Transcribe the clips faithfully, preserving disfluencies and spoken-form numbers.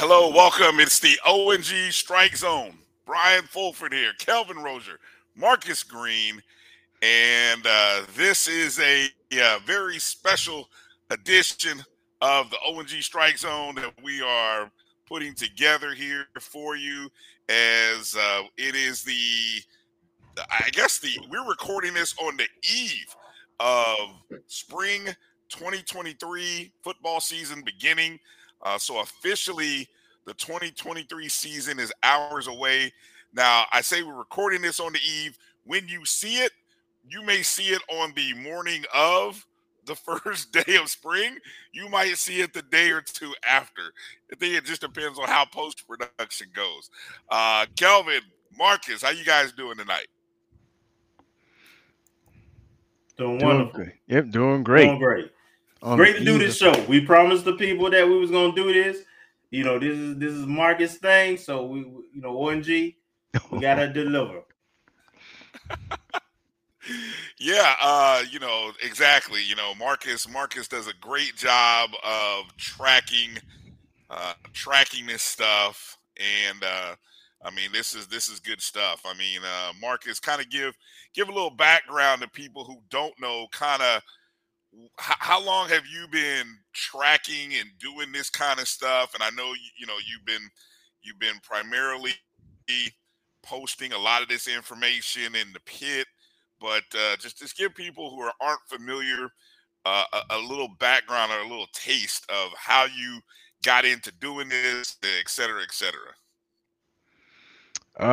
Hello, welcome. It's the O N G Strike Zone. Brian Fulford here, Kelvin Rozier, Marcus Green, and uh, this is a, a very special edition of the O N G Strike Zone that we are putting together here for you. As uh, it is the, I guess the we're recording this on the eve of spring twenty twenty-three football season beginning. Uh, so officially, the twenty twenty-three season is hours away. Now, I say we're recording this on the eve. When you see it, you may see it on the morning of the first day of spring. You might see it the day or two after. I think it just depends on how post-production goes. Uh, Kelvin, Marcus, how you guys doing tonight? Doing wonderful. Doing yep, doing great. Doing great. Great to do this show. We promised the people that we was gonna do this. You know, this is this is Marcus' thing. So we, you know, O N G, we gotta deliver. yeah, uh, you know exactly. You know, Marcus. Marcus does a great job of tracking, uh, tracking this stuff. And uh, I mean, this is this is good stuff. I mean, uh, Marcus, kind of give give a little background to people who don't know, kind of. How long have you been tracking and doing this kind of stuff? And I know you know you've been you've been primarily posting a lot of this information in the pit, but uh, just just give people who are, aren't familiar uh, a, a little background or a little taste of how you got into doing this, et cetera, et cetera.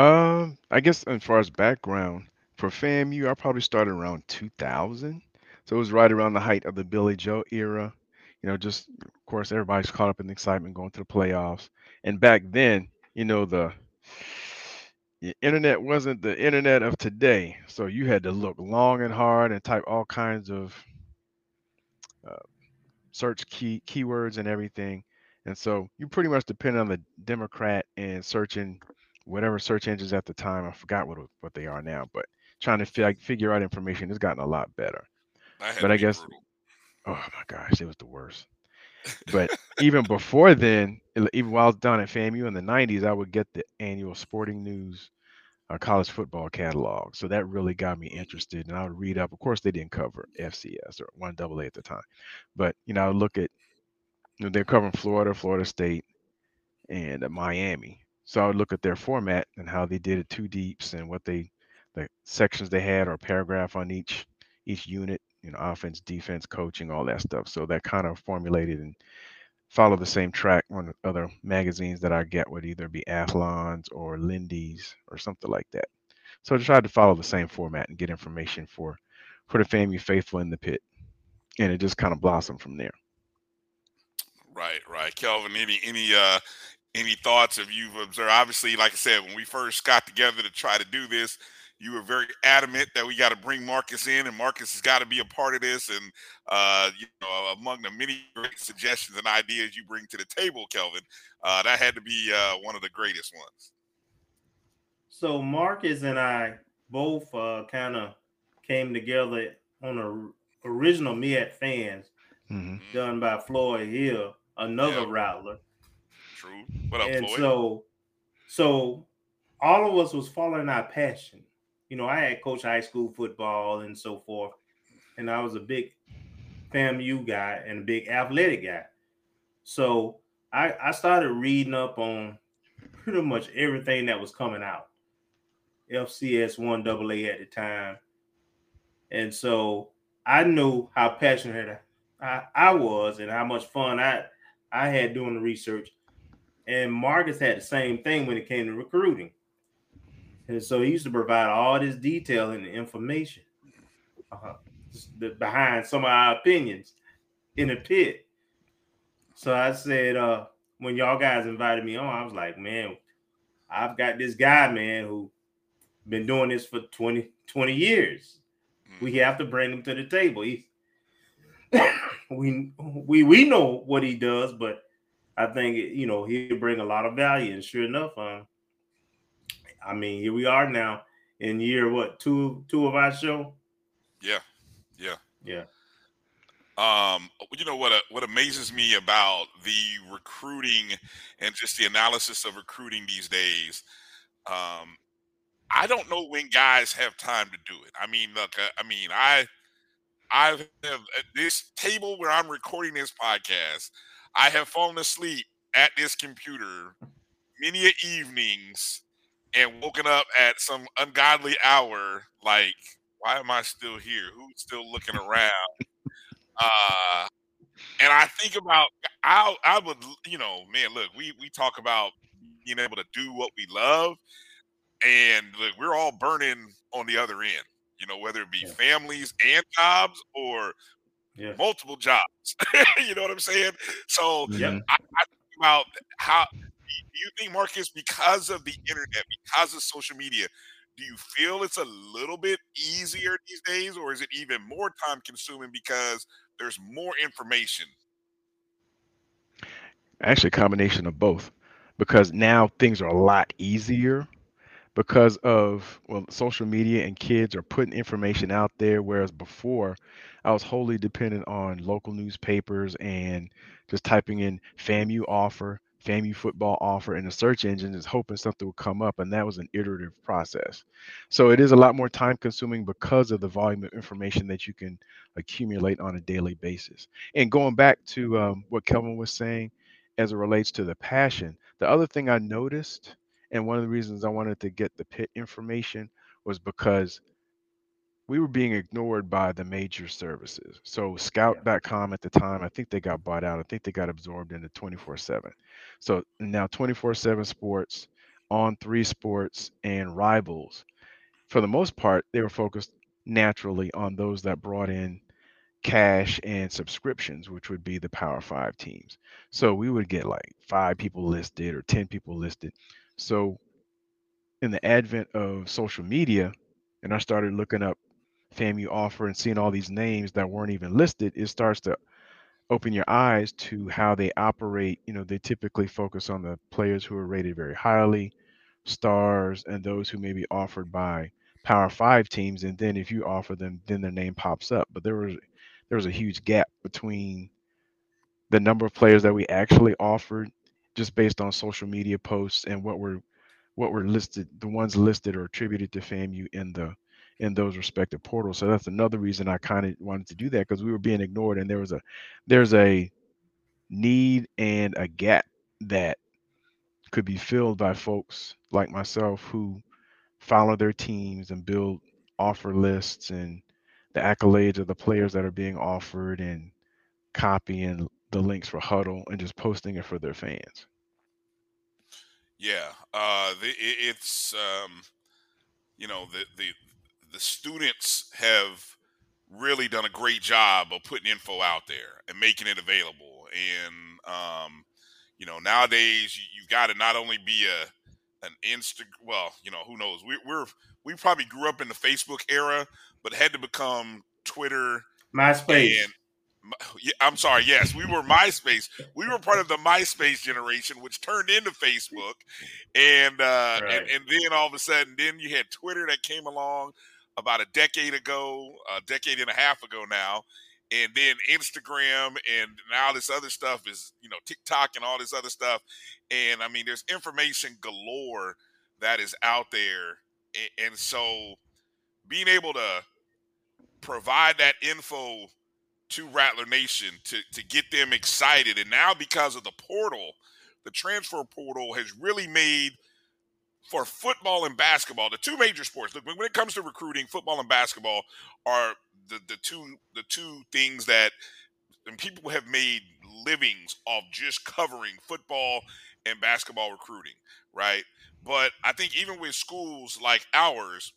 Um, I guess as far as background for FAMU, I probably started around two thousand. So it was right around the height of the Billy Joe era. You know, just, of course, everybody's caught up in the excitement going to the playoffs. And back then, you know, the, the internet wasn't the internet of today. So you had to look long and hard and type all kinds of uh, search key keywords and everything. And so you pretty much depend on the Democrat and searching whatever search engines at the time. I forgot what, what they are now, but trying to fi- figure out information has gotten a lot better. I but I guess, brutal. Oh my gosh, it was the worst. But even before then, even while I was down at FAMU in the nineties, I would get the annual Sporting News uh, college football catalog. So that really got me interested. And I would read up. Of course, they didn't cover F C S or one double A at the time. But, you know, I would look at, you know, they're covering Florida, Florida State, and uh, Miami. So I would look at their format and how they did it two deeps and what they, the sections they had or a paragraph on each each unit. You know, offense, defense, coaching, all that stuff. So that kind of formulated and followed the same track on other magazines that I get would either be Athlon's or Lindy's or something like that. So I tried to follow the same format and get information for, for the FAMU faithful in the pit. And it just kind of blossomed from there. Right, right. Kelvin, any, any, uh, any thoughts of you've observed? Obviously, like I said, when we first got together to try to do this, you were very adamant that we got to bring Marcus in, and Marcus has got to be a part of this. And, uh, you know, among the many great suggestions and ideas you bring to the table, Kelvin, uh, that had to be uh, one of the greatest ones. So Marcus and I both uh, kind of came together on an original M E A C Fans mm-hmm. done by Floyd Hill, another yeah. rattler. True. What up, and Floyd? So, so all of us was following our passion. You know, I had coached high school football and so forth, and I was a big FAMU guy and a big athletic guy. So I, I started reading up on pretty much everything that was coming out. F C S, one double A at the time. And so I knew how passionate I, I was and how much fun I, I had doing the research. And Marcus had the same thing when it came to recruiting. And so he used to provide all this detail and information. Uh-huh. reasons that behind some of our opinions in the pit. So I said, uh, when y'all guys invited me on, I was like, man, I've got this guy, man, who been doing this for twenty years. We have to bring him to the table. He, we, we, we know what he does, but I think, you know, he'll bring a lot of value. And sure enough, um, I mean, here we are now in year, what, two, two of our show? Yeah. Yeah. Yeah. Um, you know, what, uh, what amazes me about the recruiting and just the analysis of recruiting these days, um, I don't know when guys have time to do it. I mean, look, I, I mean, I, I have at this table where I'm recording this podcast, I have fallen asleep at this computer many evenings and woken up at some ungodly hour. Like, why am I still here? Who's still looking around? Uh, and I think about, I, I would, you know, man, look, we, we talk about being able to do what we love. And look, we're all burning on the other end, you know, whether it be yeah. families and jobs or yeah. multiple jobs. You know what I'm saying? So yeah. I, I think about how do you think, Marcus, because of the internet, because of social media, do you feel it's a little bit easier these days, or is it even more time consuming because there's more information? Actually, a combination of both, because now things are a lot easier. Because of, well, social media and kids are putting information out there, whereas before I was wholly dependent on local newspapers and just typing in FAMU offer, FAMU football offer in the search engine, is hoping something would come up, and that was an iterative process. So it is a lot more time consuming because of the volume of information that you can accumulate on a daily basis. And going back to um, what Kelvin was saying as it relates to the passion, the other thing I noticed, and one of the reasons I wanted to get the pit information, was because we were being ignored by the major services. So scout dot com at the time, I think they got bought out. I think they got absorbed into twenty-four seven. So now twenty-four seven Sports, On three Sports, and Rivals, for the most part, they were focused naturally on those that brought in cash and subscriptions, which would be the Power Five teams. So we would get like five people listed or ten people listed. So in the advent of social media, and I started looking up FAMU offer and seeing all these names that weren't even listed, it starts to open your eyes to how they operate. You know, they typically focus on the players who are rated very highly, stars, and those who may be offered by Power Five teams. And then if you offer them, then their name pops up. But there was, there was a huge gap between the number of players that we actually offered just based on social media posts and what were what were listed, the ones listed or attributed to FAMU in the in those respective portals. So that's another reason I kind of wanted to do that, because we were being ignored, and there was a there's a need and a gap that could be filled by folks like myself who follow their teams and build offer lists and the accolades of the players that are being offered and copy and the links for huddle and just posting it for their fans. Yeah. Uh, the, it's, um, you know, the, the, the students have really done a great job of putting info out there and making it available. And, um, you know, nowadays you, you've got to not only be a, an Insta, well, you know, who knows, we, we're, we probably grew up in the Facebook era, but had to become Twitter, MySpace. And, I'm sorry. Yes, we were MySpace. We were part of the MySpace generation, which turned into Facebook, and uh, right. and, and then all of a sudden, then you had Twitter that came along about a decade ago, a decade and a half ago now, and then Instagram, and now this other stuff is, you know, TikTok and all this other stuff, and I mean, there's information galore that is out there, and, and so being able to provide that info to Rattler Nation to, to get them excited. And now because of the portal, the transfer portal has really made for football and basketball, the two major sports. Look, when it comes to recruiting, football and basketball are the, the two the two things that and people have made livings off just covering football and basketball recruiting, right? But I think even with schools like ours,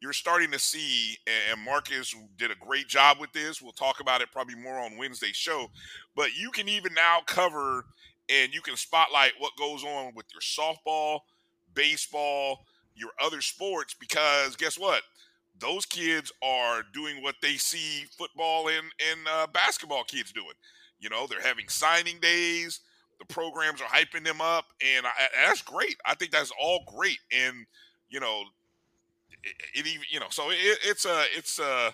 you're starting to see, and Marcus did a great job with this. We'll talk about it probably more on Wednesday's show. But you can even now cover and you can spotlight what goes on with your softball, baseball, your other sports, because guess what? Those kids are doing what they see football and, and uh, basketball kids doing. You know, they're having signing days. The programs are hyping them up, and, I, and that's great. I think that's all great. And, you know, it even, you know, so it, it's a, it's a,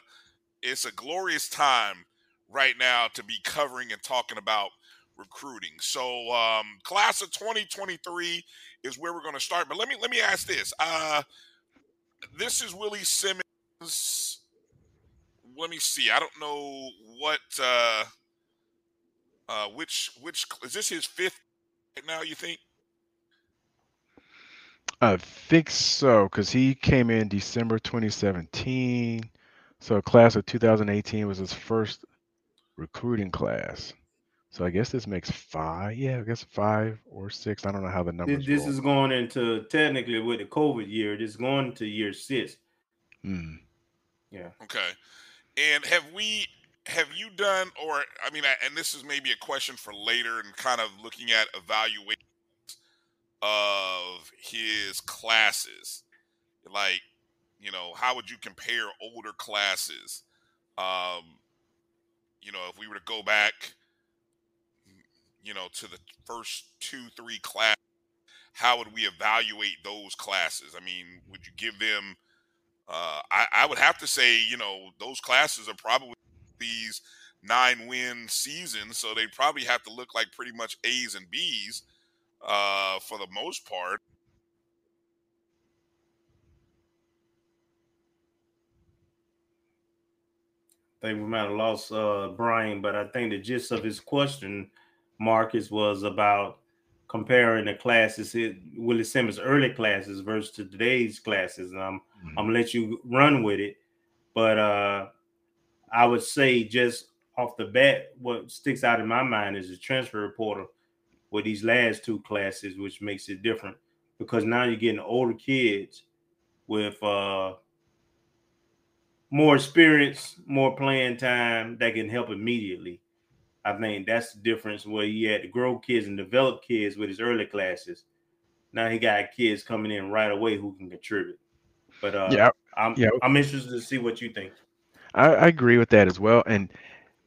it's a glorious time right now to be covering and talking about recruiting. So, um, class of twenty twenty-three is where we're going to start. But let me, let me ask this. Uh, this is Willie Simmons. Let me see. I don't know what, uh, uh, which, which is this his fifth right now, you think? I think so, because he came in December twenty seventeen. So class of two thousand eighteen was his first recruiting class. So I guess this makes five. Yeah, I guess five or six. I don't know how the numbers This, this is going into, technically with the COVID year, this is going to year six. Mm. Yeah. Okay. And have we, have you done, or, I mean, and this is maybe a question for later and kind of looking at evaluation of his classes, like, you know, how would you compare older classes? Um, you know, if we were to go back, you know, to the first two, three classes, how would we evaluate those classes? I mean, would you give them, uh, I, I would have to say, you know, those classes are probably these nine win seasons. So they probably have to look like pretty much A's and B's, uh, for the most part. I think we might have lost uh, Brian, but I think the gist of his question, Marcus, was about comparing the classes, Willie Simmons' early classes versus today's classes. And I'm, mm-hmm. I'm going to let you run with it. But uh, I would say just off the bat, what sticks out in my mind is the transfer reporter with these last two classes, which makes it different because now you're getting older kids with uh, more experience, more playing time that can help immediately. I think that's the difference where he had to grow kids and develop kids with his early classes. Now he got kids coming in right away who can contribute. But uh, yeah, I'm, yeah. I'm interested to see what you think. I, I agree with that as well. And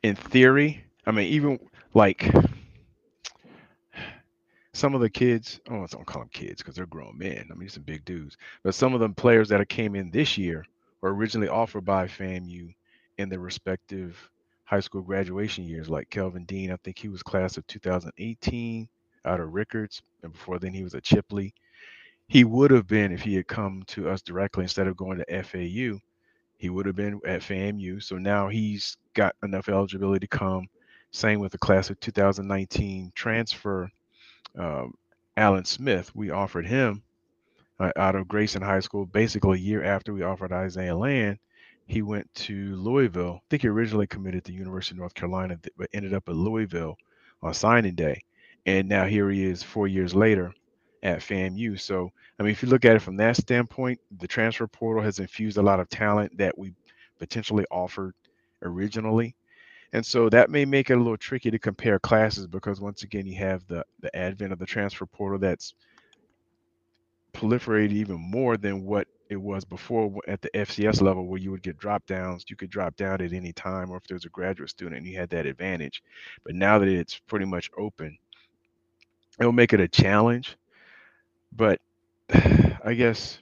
in theory, I mean, even like – some of the kids, I don't call them kids because they're grown men. I mean, some big dudes. But some of them players that came in this year were originally offered by FAMU in their respective high school graduation years, like Kelvin Dean. I think he was class of two thousand eighteen out of Rickards, and before then he was at Chipley. He would have been, if he had come to us directly instead of going to F A U, he would have been at FAMU. So now he's got enough eligibility to come. Same with the class of two thousand nineteen transfer. Um, Alan Smith, we offered him uh, out of Grayson High School. Basically, a year after we offered Isaiah Land, he went to Louisville. I think he originally committed to University of North Carolina, but ended up at Louisville on signing day. And now here he is four years later at FAMU. So, I mean, if you look at it from that standpoint, the transfer portal has infused a lot of talent that we potentially offered originally. And so that may make it a little tricky to compare classes because, once again, you have the, the advent of the transfer portal that's proliferated even more than what it was before at the F C S level, where you would get drop downs. You could drop down at any time, or if there's a graduate student, you had that advantage. But now that it's pretty much open, it'll make it a challenge. But I guess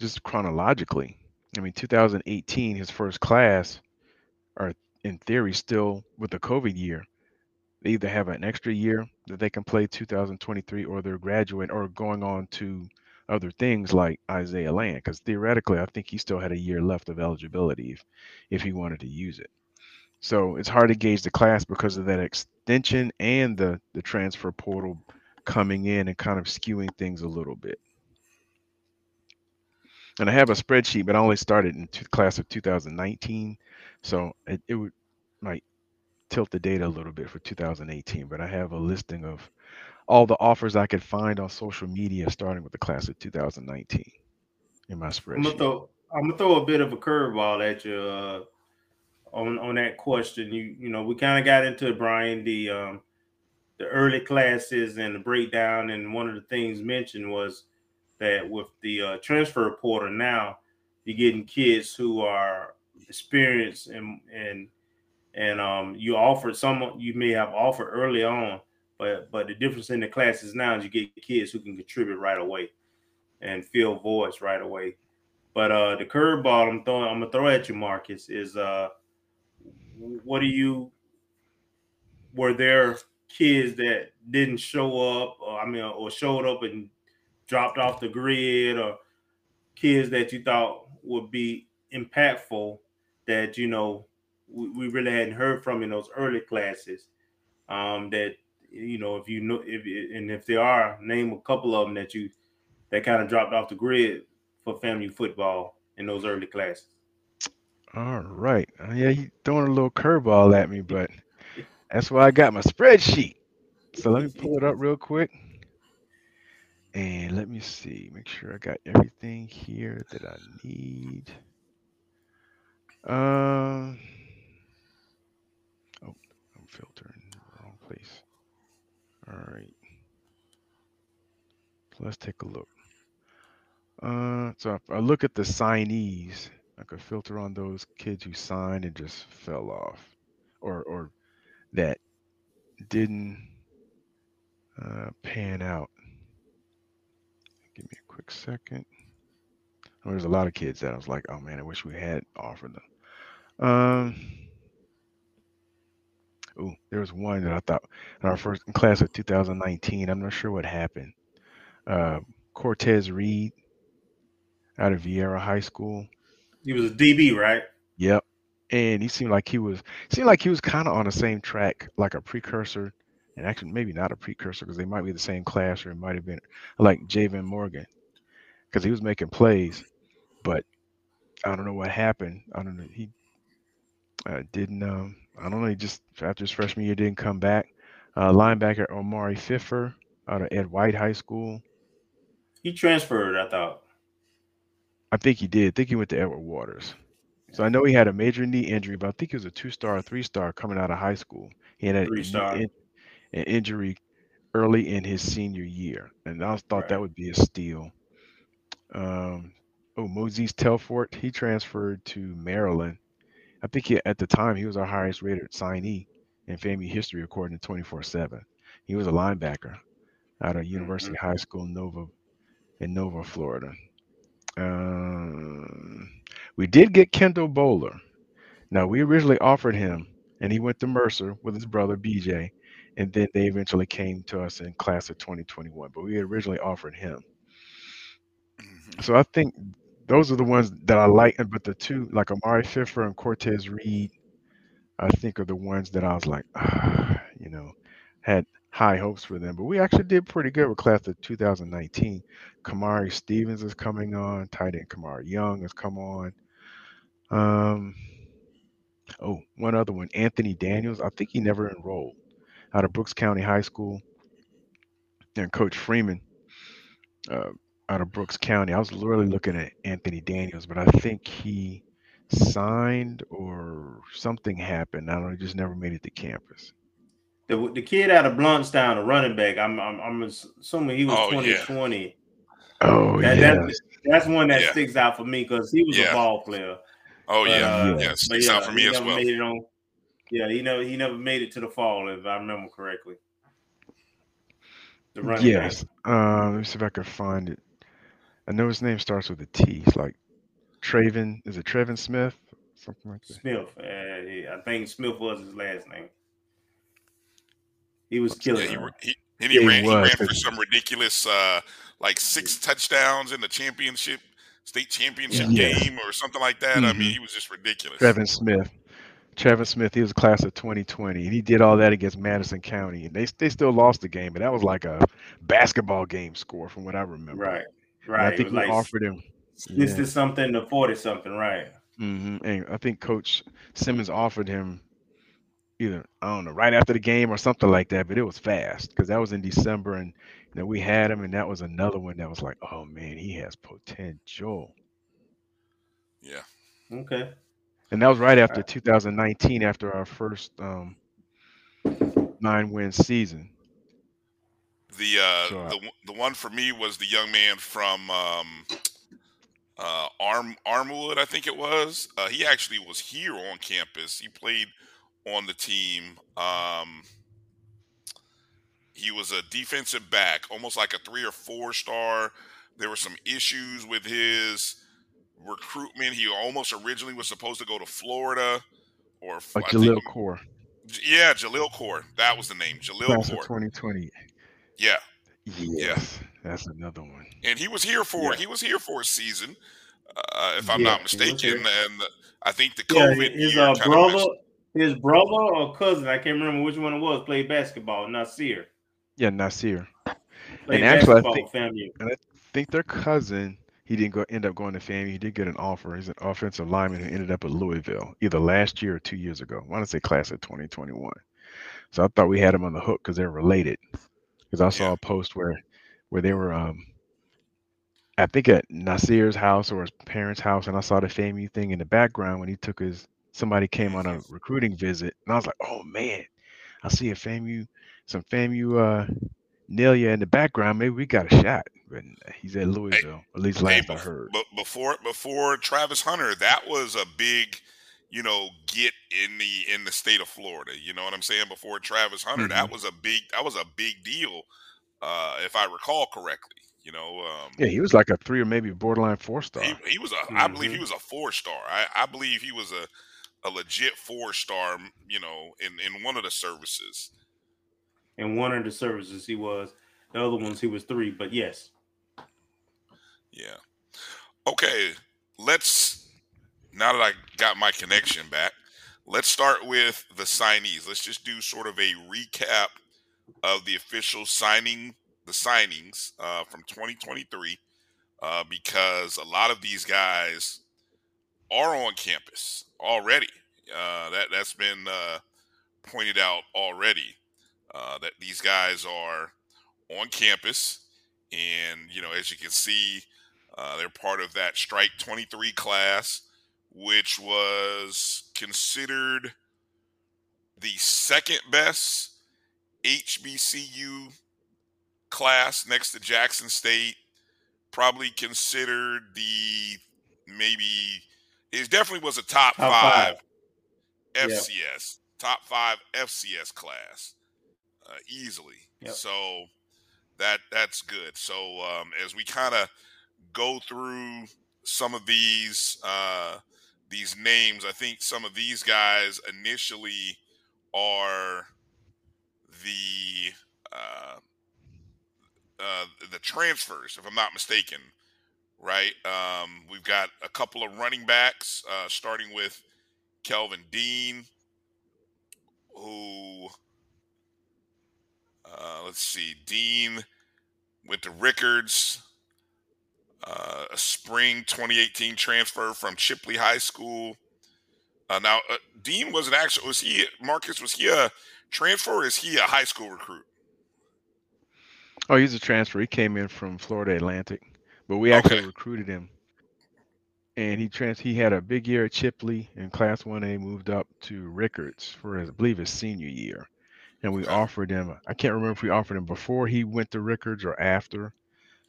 just chronologically, I mean, two thousand eighteen, his first class, or in theory, still with the COVID year, they either have an extra year that they can play two thousand twenty-three, or they're graduating or going on to other things like Isaiah Land, because theoretically, I think he still had a year left of eligibility if, if he wanted to use it. So it's hard to gauge the class because of that extension and the, the transfer portal coming in and kind of skewing things a little bit. And I have a spreadsheet, but I only started in the class of two thousand nineteen. So it, it would might tilt the data a little bit for two thousand eighteen. But I have a listing of all the offers I could find on social media starting with the class of two thousand nineteen in my spreadsheet. I'm going to throw, I'm gonna throw a bit of a curveball at you uh, on on that question. You you know we kind of got into it, Brian, the um, the early classes and the breakdown, and one of the things mentioned was that with the uh, transfer portal now, you're getting kids who are experienced and and and um, you offered some you may have offered early on, but but the difference in the classes now is you get kids who can contribute right away and fill voids right away. But uh, the curveball I'm throwing, I'm gonna throw at you, Marcus, is uh, what do you? Were there kids that didn't show up, or, I mean, or showed up and dropped off the grid, or kids that you thought would be impactful that you know we, we really hadn't heard from in those early classes? Um, that you know, if you know, if and if there are, name a couple of them that you that kind of dropped off the grid for family football in those early classes. All right. Yeah, you throwing a little curveball at me, but that's why I got my spreadsheet. So let me pull it up real quick. And let me see, make sure I got everything here that I need. Um, oh, I'm filtering in the wrong place. All right. So let's take a look. Uh, so if I look at the signees, I could filter on those kids who signed and just fell off, or or that didn't uh, pan out. Give me a quick second. Oh, there's a lot of kids that I was like, oh man, I wish we had offered them. Um, oh, there was one that I thought in our first class of two thousand nineteen. I'm not sure what happened. Uh, Cortez Reed out of Vieira High School. He was a D B, right? Yep. And he seemed like he was seemed like he was kind of on the same track, like a precursor, and actually maybe not a precursor because they might be the same class, or it might have been like Javon Morgan, because he was making plays, but I don't know what happened. I don't know. He uh, didn't. Um, I don't know. He just after his freshman year didn't come back. Uh, linebacker Amari Pfeiffer out of Ed White High School. He transferred, I thought. I think he did. I think he went to Edward Waters. So I know he had a major knee injury, but I think he was a two-star, three-star coming out of high school. He had a three-star in, an injury early in his senior year, and I thought right. that would be a steal. Um, oh, Moses Telfort, he transferred to Maryland. I think he, at the time he was our highest-rated signee in F A M U history, according to twenty-four seven. He was a linebacker out of University mm-hmm. High School, Nova. in Nova, Florida. Um, we did get Kendall Bowler. Now, we originally offered him, and he went to Mercer with his brother, B J, and then they eventually came to us in class of twenty twenty-one, but we originally offered him. Mm-hmm. So I think those are the ones that I like, but the two, like Amari Pfeiffer and Cortez Reed, I think are the ones that I was like, ah, you know, had high hopes for them, but we actually did pretty good with class of two thousand nineteen. Kamari Stevens is coming on. Tight end Kamari Young has come on. Um, oh, one other one, Anthony Daniels. I think he never enrolled out of Brooks County High School. And Coach Freeman uh, out of Brooks County. I was literally looking at Anthony Daniels, but I think he signed or something happened. I don't know. He just never made it to campus. The the kid out of Bluntstown, a running back. I'm I'm, I'm assuming he was oh, twenty twenty. Yeah. Oh that, yeah, that, that's one that yeah. sticks out for me because he was yeah. a ball player. Oh but, yeah, uh, yeah, sticks yeah, out for me as well. On, yeah, he never he never made it to the fall, if I remember correctly. The running yes. back. Uh, let me see if I can find it. I know his name starts with a T. It's like Treven. Is it Treven Smith? Something like that. Smith. Uh, yeah, I think Smith was his last name. He was killing. Yeah, he, he, and he, yeah, ran, he, he ran for some ridiculous, uh, like six touchdowns in the championship, state championship yeah. game or something like that. Mm-hmm. I mean, he was just ridiculous. Treven Smith, Treven Smith. He was a class of twenty twenty, and he did all that against Madison County, and they they still lost the game, but that was like a basketball game score from what I remember. Right, right. And I think we like, offered him this yeah. is something to forty something, right? Mm-hmm. And I think Coach Simmons offered him. Either I don't know, right after the game or something like that, but it was fast because that was in December, and you know, we had him, and that was another one that was like, oh man, he has potential. Yeah. Okay. And that was right after two thousand nineteen, after our first um, nine-win season. The uh, so, the the one for me was the young man from um, uh, Arm Armwood, I think it was. Uh, he actually was here on campus. He played on the team. Um, he was a defensive back, almost like a three or four star. There were some issues with his recruitment. He almost originally was supposed to go to Florida, or like Jalil Kaur. Yeah, Jalil Kaur. That was the name. Jalil Kaur. twenty twenty. Yeah. Yes. Yeah. That's another one. And he was here for yeah. he was here for a season, uh, if I'm yeah, not mistaken. And the, I think the COVID yeah, his, year uh, kind brother, of his brother or cousin, I can't remember which one it was, played basketball. Nasir. Yeah, Nasir. Played and actually, I think, and I think their cousin. He didn't go end up going to FAMU. He did get an offer. He's an offensive lineman who ended up at Louisville either last year or two years ago. I want to say class of twenty twenty-one. So I thought we had him on the hook because they're related. Because I saw yeah. a post where where they were, um, I think at Nasir's house or his parents' house, and I saw the FAMU thing in the background when he took his. Somebody came on a recruiting visit, and I was like, "Oh man, I see a FAMU, some FAMU uh, Nelia in the background. Maybe we got a shot." But he's at Louisville, hey, at least last hey, before, I heard. But before before Travis Hunter, that was a big, you know, get in the in the state of Florida. You know what I'm saying? Before Travis Hunter, mm-hmm. that was a big that was a big deal, uh, if I recall correctly. You know, um, yeah, he was like a three or maybe borderline four star. He, he was a, mm-hmm. I believe he was a four star. I, I believe he was a a legit four star. You know, in in one of the services. In one of the services, he was. The other ones, he was three. But yes. Yeah. Okay. Let's, now that I got my connection back, let's start with the signees. Let's just do sort of a recap of the official signing, the signings uh, from twenty twenty-three, uh, because a lot of these guys are on campus already. Uh, that, that's been uh, pointed out already, uh, that these guys are on campus. And, you know, as you can see, Uh, they're part of that Strike twenty-three class, which was considered the second best H B C U class next to Jackson State, probably considered the maybe – it definitely was a top, top five, five F C S, yeah. top five F C S class uh, easily. Yep. So that that's good. So um, as we kind of – go through some of these uh, these names. I think some of these guys initially are the uh, uh, the transfers, if I'm not mistaken, right? Um, we've got a couple of running backs, uh, starting with Kelvin Dean, who uh, let's see, Dean went to Rickards. Uh, a spring twenty eighteen transfer from Chipley High School. Uh, now, uh, Dean was an actual, was he, Marcus, was he a transfer or is he a high school recruit? Oh, he's a transfer. He came in from Florida Atlantic, but we actually okay. recruited him. And he trans- he had a big year at Chipley in Class one A, moved up to Rickards for, his, I believe, his senior year. And we okay. offered him, I can't remember if we offered him before he went to Rickards or after.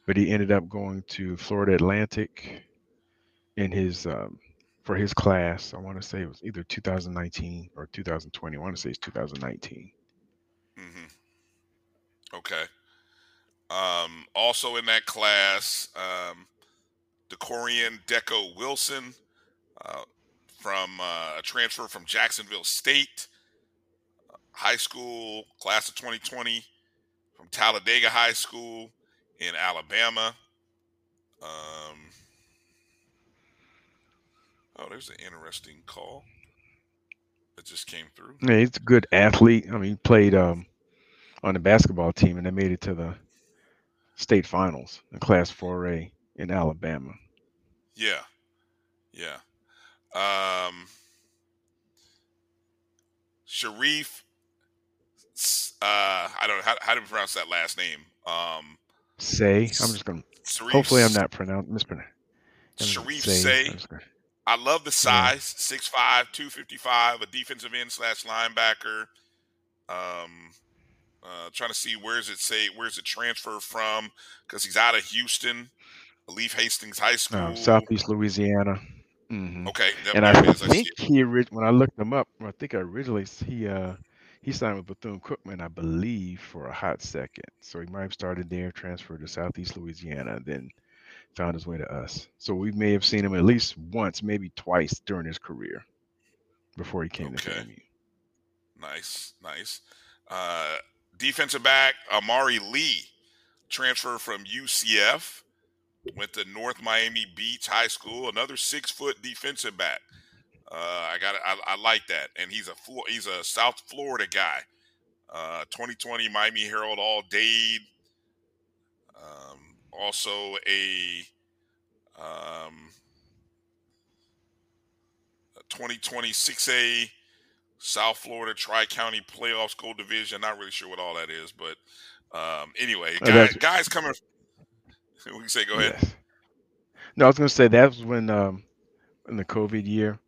But he ended up going to Florida Atlantic in his um, for his class. I want to say it was either two thousand nineteen or two thousand twenty. I want to say it's two thousand nineteen. Mm-hmm. Okay. Um, also in that class, um, DeCorian Deco Wilson uh, from uh, a transfer from Jacksonville State High School, class of twenty twenty, from Talladega High School in Alabama. Um, oh, there's an interesting call that just came through. Yeah, he's a good athlete. I mean, he played um, on the basketball team, and they made it to the state finals in Class four A in Alabama. Yeah, yeah. Um, Sharif, uh, I don't know, how, how do you pronounce that last name? Um, Say, I'm just going to, hopefully I'm not pronounced, mispronounced. Sharif Say, I love the size, six five, two fifty-five, a defensive end slash linebacker. Um, uh, trying to see where's it say, where's it transfer from, because he's out of Houston, Leif Hastings High School, um, Southeast Louisiana. Mm-hmm. Okay, and I is, think I he when I looked him up, I think originally he uh he signed with Bethune-Cookman, I believe, for a hot second. So he might have started there, transferred to Southeast Louisiana, and then found his way to us. So we may have seen him at least once, maybe twice during his career before he came okay. to F A M U. Nice, nice. Uh, defensive back Amari Lee, transfer from U C F, went to North Miami Beach High School. Another six-foot defensive back. Uh, I got, I, I like that, and he's a he's a South Florida guy. Uh, twenty twenty Miami Herald All-Dade. Um, also a, um, a twenty twenty six A. South Florida Tri-County Playoff School Division. Not really sure what all that is, but um, anyway, guys, oh, that's, guys coming. We can say, go ahead. Yes. No, I was going to say that was when um, in the COVID year,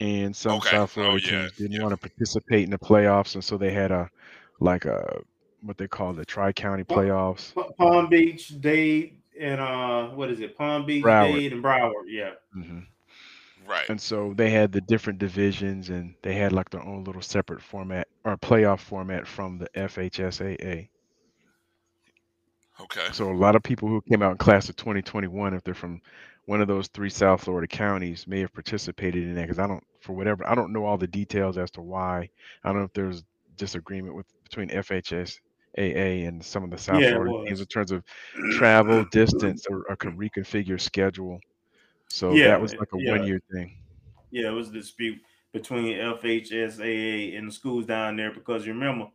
and some okay. South Florida oh, yeah. teams didn't yeah. want to participate in the playoffs, and so they had a like a what they call the Tri-County Playoffs. Palm Beach, Dade, and uh, what is it? Palm Beach, Broward. Dade, and Broward. Yeah. Mm-hmm. Right. And so they had the different divisions, and they had like their own little separate format or playoff format from the F H S A A. Okay. So a lot of people who came out in class of twenty twenty-one, if they're from one of those three South Florida counties, may have participated in that, because I don't, for whatever, I don't know all the details as to why. I don't know if there's disagreement with between F H S A A and some of the South yeah, Florida teams in terms of travel, distance, or, or could reconfigure schedule. So yeah, that was like a yeah. one-year thing. Yeah, it was a dispute between F H S A A and the schools down there, because you remember,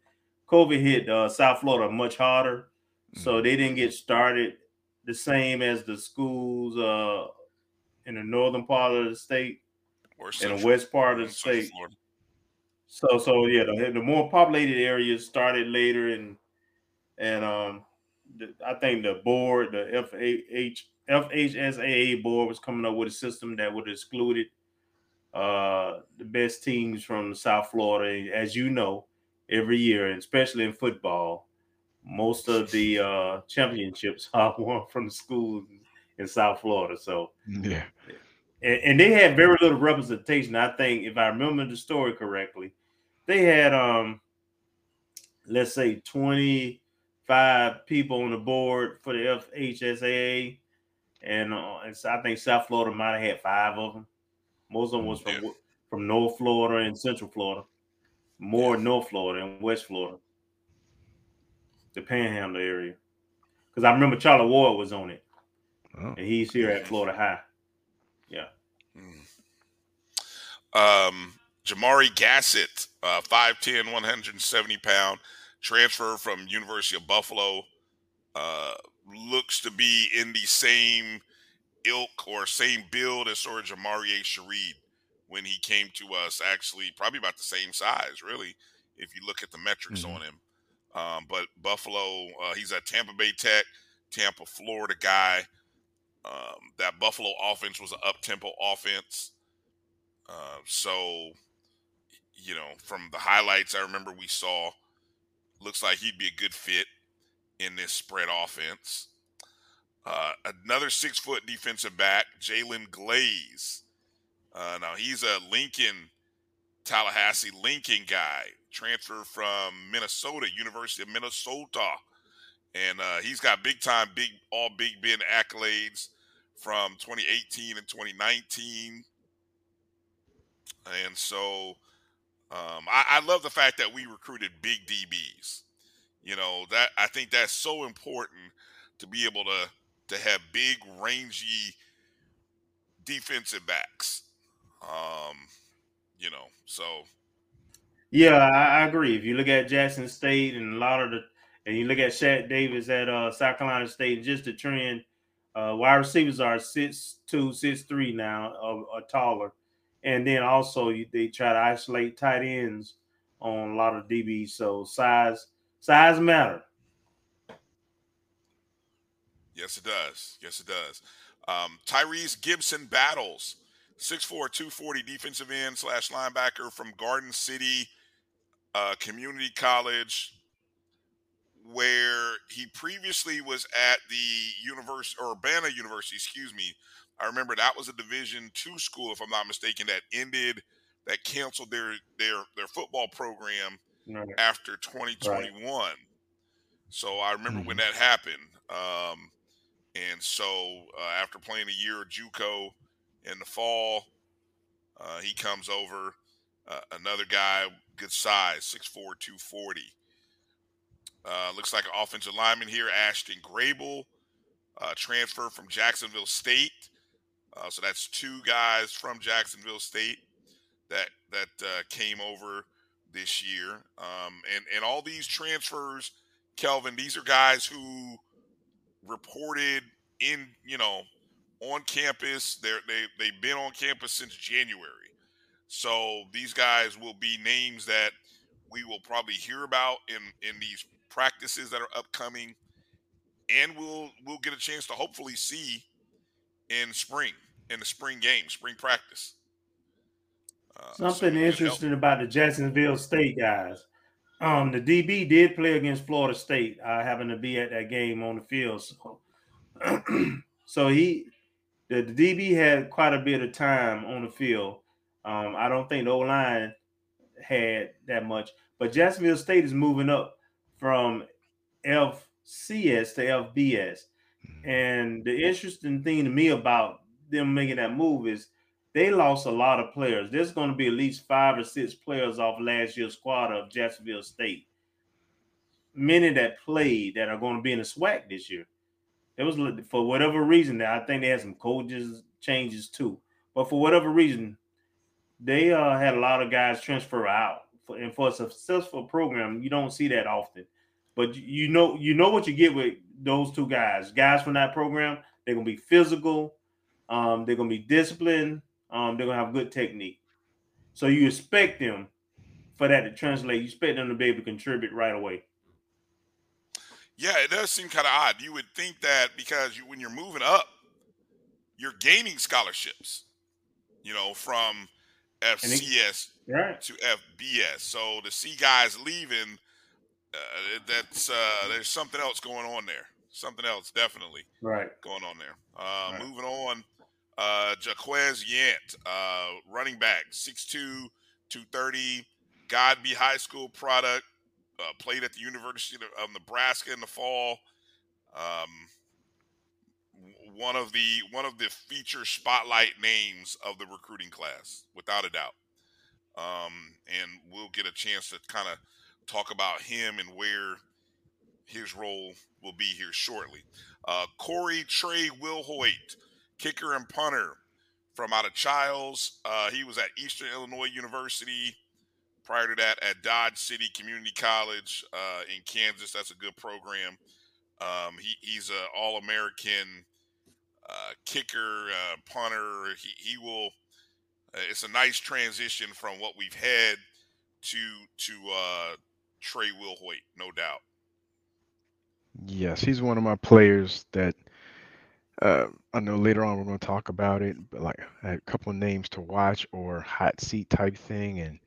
COVID hit uh, South Florida much harder, mm-hmm. so they didn't get started the same as the schools uh, in the northern part of the state and the west part of the state. Florida. So, so yeah, the, the more populated areas started later, and and um, the, I think the board, the F A H. F H S A A board was coming up with a system that would have excluded uh, the best teams from South Florida. As you know, every year, and especially in football, most of the uh, championships are won from the schools in South Florida. So, yeah, and, and they had very little representation. I think, if I remember the story correctly, they had, um, let's say, twenty-five people on the board for the F H S A A. And uh, it's, I think South Florida might have had five of them. Most of them was from, yeah. from North Florida and Central Florida, more yeah. North Florida and West Florida, the Panhandle area. Because I remember Charlie Ward was on it, oh. and he's here at Florida High. Yeah. Mm. Um, Jamari Gassett, uh, five ten, one hundred seventy pound, transfer from University of Buffalo. Uh, looks to be in the same ilk or same build as sort of Jamari A. Shareed when he came to us, actually probably about the same size, really, if you look at the metrics mm-hmm. on him. Um, but Buffalo, uh, he's a Tampa Bay Tech, Tampa, Florida guy. Um, that Buffalo offense was an up-tempo offense. Uh, so, you know, from the highlights I remember we saw, looks like he'd be a good fit in this spread offense. Uh, another six-foot defensive back, Jalen Glaze. Uh, now, he's a Lincoln, Tallahassee Lincoln guy, transfer from Minnesota, University of Minnesota. And uh, he's got big-time, big all Big Ben accolades from twenty eighteen and twenty nineteen. And so um, I, I love the fact that we recruited big D Bs. You know, that I think that's so important to be able to, to have big, rangy defensive backs. Um, you know, so. Yeah, I, I agree. If you look at Jackson State and a lot of the, and you look at Shaq Davis at uh, South Carolina State, and just the trend, uh, wide receivers are six two, six three now, or, or taller. And then also you, they try to isolate tight ends on a lot of D Bs. So size. Size matter. Yes, it does. Yes, it does. Um, Tyrese Gibson Battles, six four, two forty, defensive end slash linebacker from Garden City uh, Community College, where he previously was at the University, or Urbana University, excuse me. I remember that was a Division two school, if I'm not mistaken, that ended, that canceled their their their football program right. after twenty twenty-one. Right. So I remember mm-hmm. when that happened. Um, and so uh, after playing a year of JUCO in the fall, uh, he comes over. Uh, another guy, good size, six four, two forty. Uh, looks like an offensive lineman here, Ashton Grable, uh, transfer from Jacksonville State. Uh, so that's two guys from Jacksonville State that that uh, came over this year. Um, and, and all these transfers, Kelvin, these are guys who reported in, you know, on campus. They're, they, they've been on campus since January. So these guys will be names that we will probably hear about in, in these practices that are upcoming, and we'll we'll get a chance to hopefully see in spring, in the spring game, spring practice. Uh, Something so interesting about the Jacksonville State guys. Um, the D B did play against Florida State. I uh, happened to be at that game on the field. So, so he, the, the D B had quite a bit of time on the field. Um, I don't think the O-line had that much. But Jacksonville State is moving up from F C S to F B S. And the interesting thing to me about them making that move is they lost a lot of players. There's going to be at least five or six players off last year's squad of Jacksonville State. Many that played that are going to be in the SWAC this year. It was for whatever reason. I think they had some coaches changes too. But for whatever reason, they uh, had a lot of guys transfer out. And for a successful program, you don't see that often. But you know, you know what you get with those two guys. Guys from that program, they're gonna be physical, um, they're gonna be disciplined, um, they're gonna have good technique. So you expect them for that to translate. You expect them to be able to contribute right away. Yeah, it does seem kind of odd. You would think that because you, when you're moving up, you're gaining scholarships, you know, from F C S right. to F B S. So to see guys leaving. Uh, that's uh, there's something else going on there. Something else definitely right. going on there. Uh, right. Moving on, uh, Jaquez Yant, uh, running back, six two, two thirty, Godby High School product, uh, played at the University of Nebraska in the fall. Um, one of the one of the feature spotlight names of the recruiting class, without a doubt. Um, and we'll get a chance to kind of talk about him and where his role will be here shortly. Uh, Corey Trey Wilhoit, kicker and punter from out of Childs. Uh, he was at Eastern Illinois University. Prior to that, at Dodge City Community College uh, in Kansas. That's a good program. Um, he, he's an All-American uh, kicker, uh, punter. He, he will uh, – it's a nice transition from what we've had to to uh, Trey Wilhoit, no doubt. Yes, he's one of my players that uh, I know later on we're going to talk about it, but like I had a couple of names to watch or hot seat type thing, and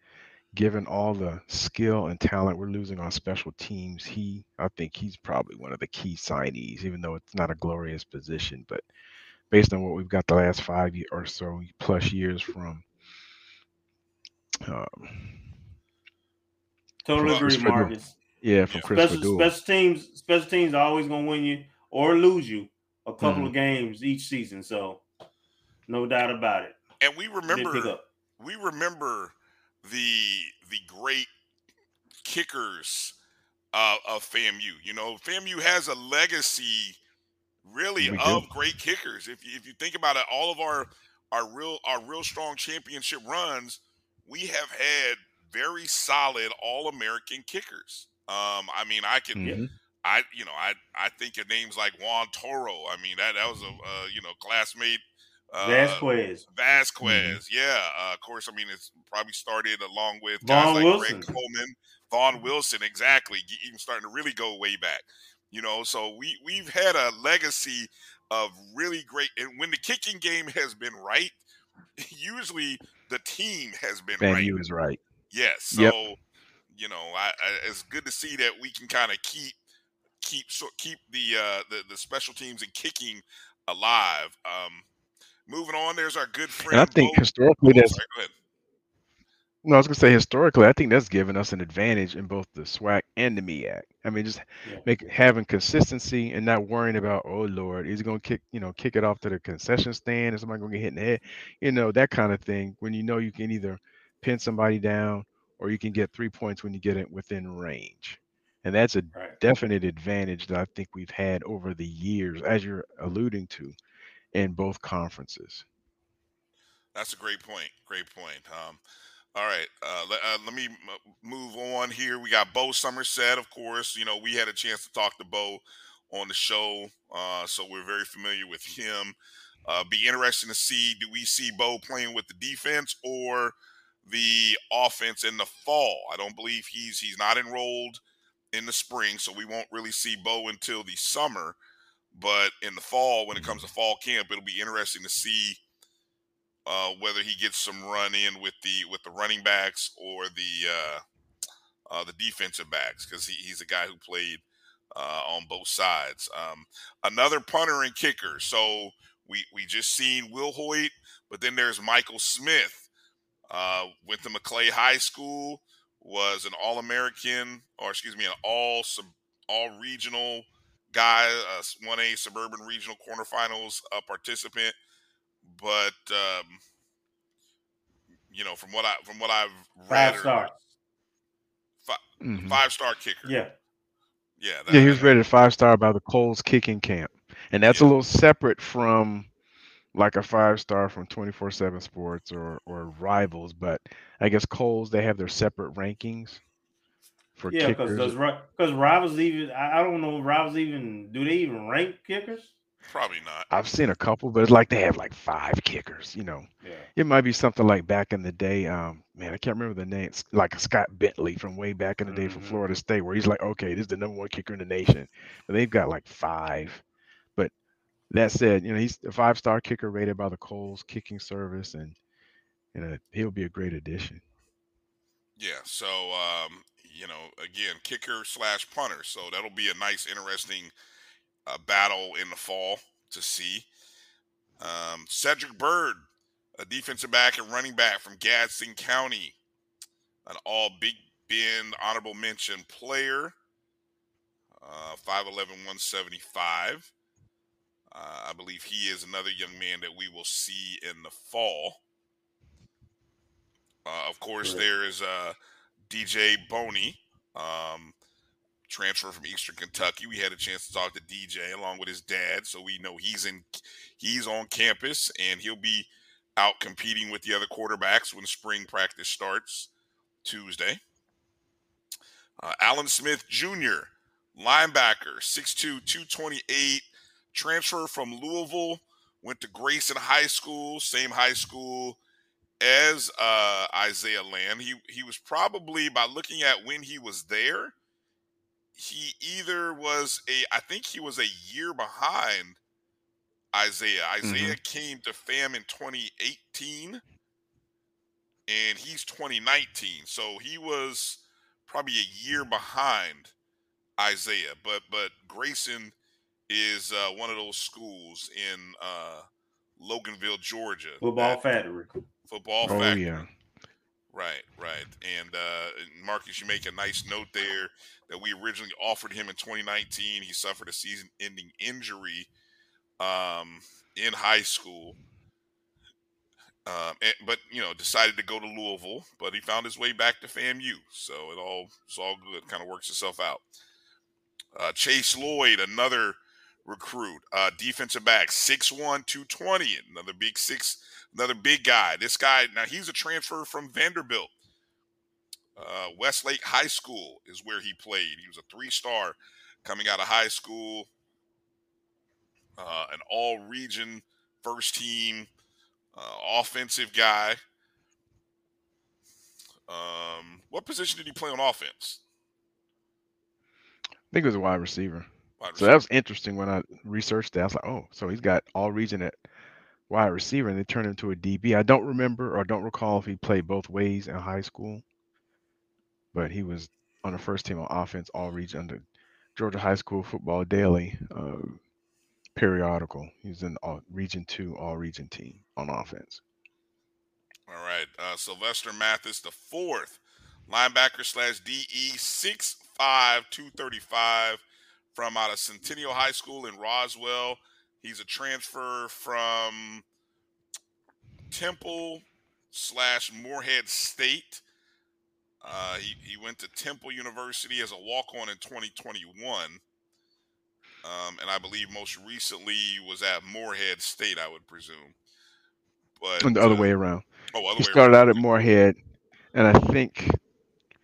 given all the skill and talent we're losing on special teams, he I think he's probably one of the key signees, even though it's not a glorious position. But based on what we've got the last five year or so plus years from um, Totally agree, Marcus. Yeah, from Chris special, special teams, special teams are always going to win you or lose you a couple mm. of games each season. So, no doubt about it. And we remember, we remember the the great kickers uh, of FAMU. You know, FAMU has a legacy, really, we of do. great kickers. If you, if you think about it, all of our our real our real strong championship runs, we have had very solid All-American kickers. Um, I mean, I can, mm-hmm. I you know, I I think of names like Juan Toro. I mean, that that was a uh, you know classmate. Uh, Vasquez. Vasquez, mm-hmm. yeah. Uh, of course, I mean, it's probably started along with guys Vaughn like Wilson. Greg Coleman, Vaughn Wilson, exactly. Even starting to really go way back, you know. So we we've had a legacy of really great, and when the kicking game has been right, usually the team has been F A M U right. F A M U is right. Yes. Yeah, so, yep. you know, I, I, it's good to see that we can kind of keep keep keep the, uh, the the special teams and kicking alive. Um, moving on, there's our good friend. And I think Bo. historically oh, that's sorry, go ahead. No, I was going to say historically, I think that's given us an advantage in both the SWAC and the M E A C. I mean, just yeah. make having consistency and not worrying about, oh Lord, is he going to kick, you know, kick it off to the concession stand? Is somebody going to get hit in the head? You know, that kind of thing. When you know you can either pin somebody down or you can get three points when you get it within range, and that's a right. definite advantage that I think we've had over the years, as you're alluding to, in both conferences. That's a great point. Great point. Um, All right, uh, let, uh, let me move on here. We got Bo Somerset, of course. You know, we had a chance to talk to Bo on the show, uh, so we're very familiar with him. Uh, be interesting to see, do we see Bo playing with the defense or the offense in the fall? I don't believe he's he's not enrolled in the spring, so we won't really see Bo until the summer. But in the fall, when it comes to fall camp, it'll be interesting to see Uh, whether he gets some run in with the with the running backs or the uh, uh, the defensive backs, because he, he's a guy who played uh, on both sides. Um, another punter and kicker. So we we just seen Will Hoyt, but then there's Michael Smith. Uh, went to McClay High School, was an All-American, or excuse me, an all sub, all regional guy, uh, one A suburban regional quarterfinals uh, participant. But um, you know, from what I from what I've read, five star, five, mm-hmm. five star kicker. Yeah, yeah, that, yeah. He was rated five star by the Coles Kicking Camp, and that's yeah. a little separate from like a five star from twenty-four seven Sports or or Rivals. But I guess Coles, they have their separate rankings for yeah, kickers. Yeah, because because Rivals even I don't know Rivals even do they even rank kickers? Probably not. I've seen a couple, but it's like they have like five kickers, you know. Yeah. It might be something like back in the day, um, man, I can't remember the name, it's like Scott Bentley from way back in the day mm-hmm. from Florida State, where he's like, okay, this is the number one kicker in the nation. But they've got like five. But that said, you know, he's a five-star kicker rated by the Coles Kicking Service, and you know, he'll be a great addition. Yeah, so, um, you know, again, kicker slash punter. So that'll be a nice, interesting a battle in the fall to see. Um, Cedric Bird, a defensive back and running back from Gadsden County, an all Big Ben honorable mention player, uh, five eleven, one seventy-five. Uh, I believe he is another young man that we will see in the fall. Uh, of course, there is uh, D J Boney, um, transfer from Eastern Kentucky. We had a chance to talk to D J along with his dad, so we know he's in, he's on campus, and he'll be out competing with the other quarterbacks when spring practice starts Tuesday. Uh, Alan Smith Junior, linebacker, six two, two twenty-eight, transfer from Louisville, went to Grayson High School, same high school as uh, Isaiah Land. He he was probably, by looking at when he was there, he either was a, I think he was a year behind Isaiah. Isaiah mm-hmm. came to F A M in twenty eighteen, and he's twenty nineteen. So he was probably a year behind Isaiah. But but Grayson is uh, one of those schools in uh, Loganville, Georgia. Football Factory. Football oh, Factory. Yeah. Right, right. And uh, Marcus, you make a nice note there that we originally offered him in twenty nineteen. He suffered a season-ending injury um, in high school, um, and, but, you know, decided to go to Louisville, but he found his way back to F A M U. So it all, it's all good. Kind of works itself out. Uh, Chase Lloyd, another recruit, uh, defensive back, six one, two twenty, another big six. Another big guy. This guy, now he's a transfer from Vanderbilt. Uh, Westlake High School is where he played. He was a three-star coming out of high school. Uh, an all-region first-team uh, offensive guy. Um, what position did he play on offense? I think it was a wide receiver. Wide receiver. So that was interesting when I researched that. I was like, oh, so he's got all-region at wide receiver and they turned him to a D B. I don't remember or don't recall if he played both ways in high school, but he was on the first team on offense, all region under Georgia High School Football Daily uh, periodical. He's in all, Region two, all region team on offense. All right. Uh, Sylvester Mathis, the fourth linebacker slash D E, six five, two thirty-five, from out of Centennial High School in Roswell. He's a transfer from Temple slash Moorhead State. Uh, he, he went to Temple University as a walk-on in twenty twenty-one. Um, and I believe most recently was at Moorhead State, I would presume. But and the other uh, way around. Oh, other he way started around. out at Moorhead, and I think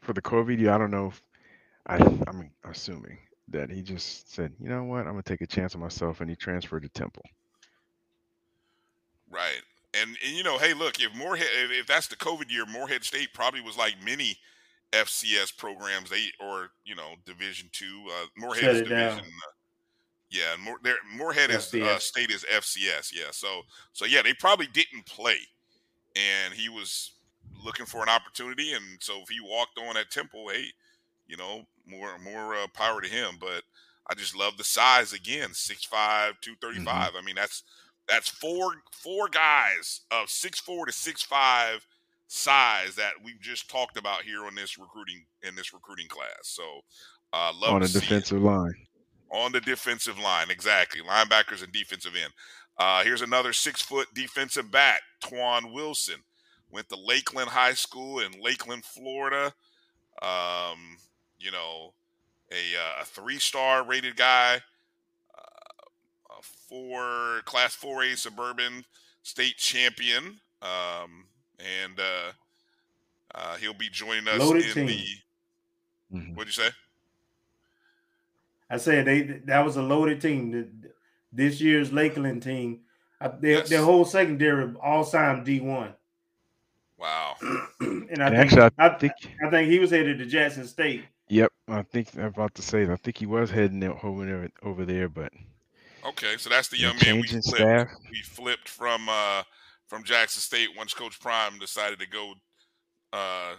for the COVID year, I don't know. If, I, I'm assuming that he just said, you know what, I'm going to take a chance on myself, and he transferred to Temple. Right. And, and you know, hey, look, if Moorhead, if, if that's the COVID year, Moorhead State probably was like many F C S programs. They or you know, Division Two, uh, Moorhead is Division. Uh, yeah, Moor, Moorhead is uh, State is F C S. Yeah, so so yeah, they probably didn't play, and he was looking for an opportunity, and so if he walked on at Temple, hey, you know, more more uh, power to him. But I just love the size again, six five, two thirty-five. Mm-hmm. I mean, that's. That's four four guys of six four to six five size that we've just talked about here on this recruiting in this recruiting class. So, uh, love on the defensive line. On the defensive line, exactly. Linebackers and defensive end. Uh, here's another six foot defensive back, Twan Wilson. Went to Lakeland High School in Lakeland, Florida. Um, you know, a, a three star rated guy. For Class four A Suburban State Champion, um, and uh, uh, he'll be joining us Loaded in team. the mm-hmm. – what'd you say? I said they that was a loaded team. This year's Lakeland team, they, their whole secondary all signed D one. Wow. and I and think, actually, I, I, think, I think he was headed to Jackson State. Yep, I think I'm about to say that. I think he was heading over there, over there but – Okay, so that's the young man we flipped. We flipped from uh, from Jackson State once Coach Prime decided to go uh,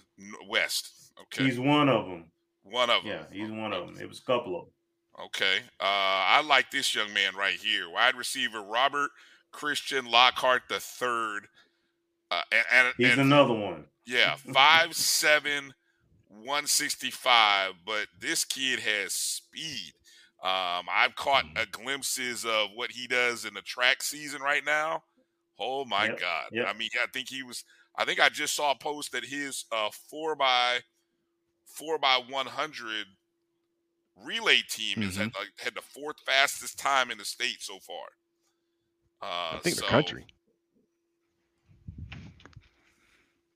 west. Okay, he's one of them. One of them. Yeah, he's one of them. It was a couple of them. Okay, uh, I like this young man right here, wide receiver Robert Christian Lockhart the uh, third. He's and, another one. Yeah, five seven, one sixty-five. But this kid has speed. Um, I've caught a glimpses of what he does in the track season right now. Oh my yep, God. Yep. I mean, I think he was, I think I just saw a post that his, uh, four by four by one hundred relay team mm-hmm. is had, like, had the fourth fastest time in the state so far. Uh, I think so, the country,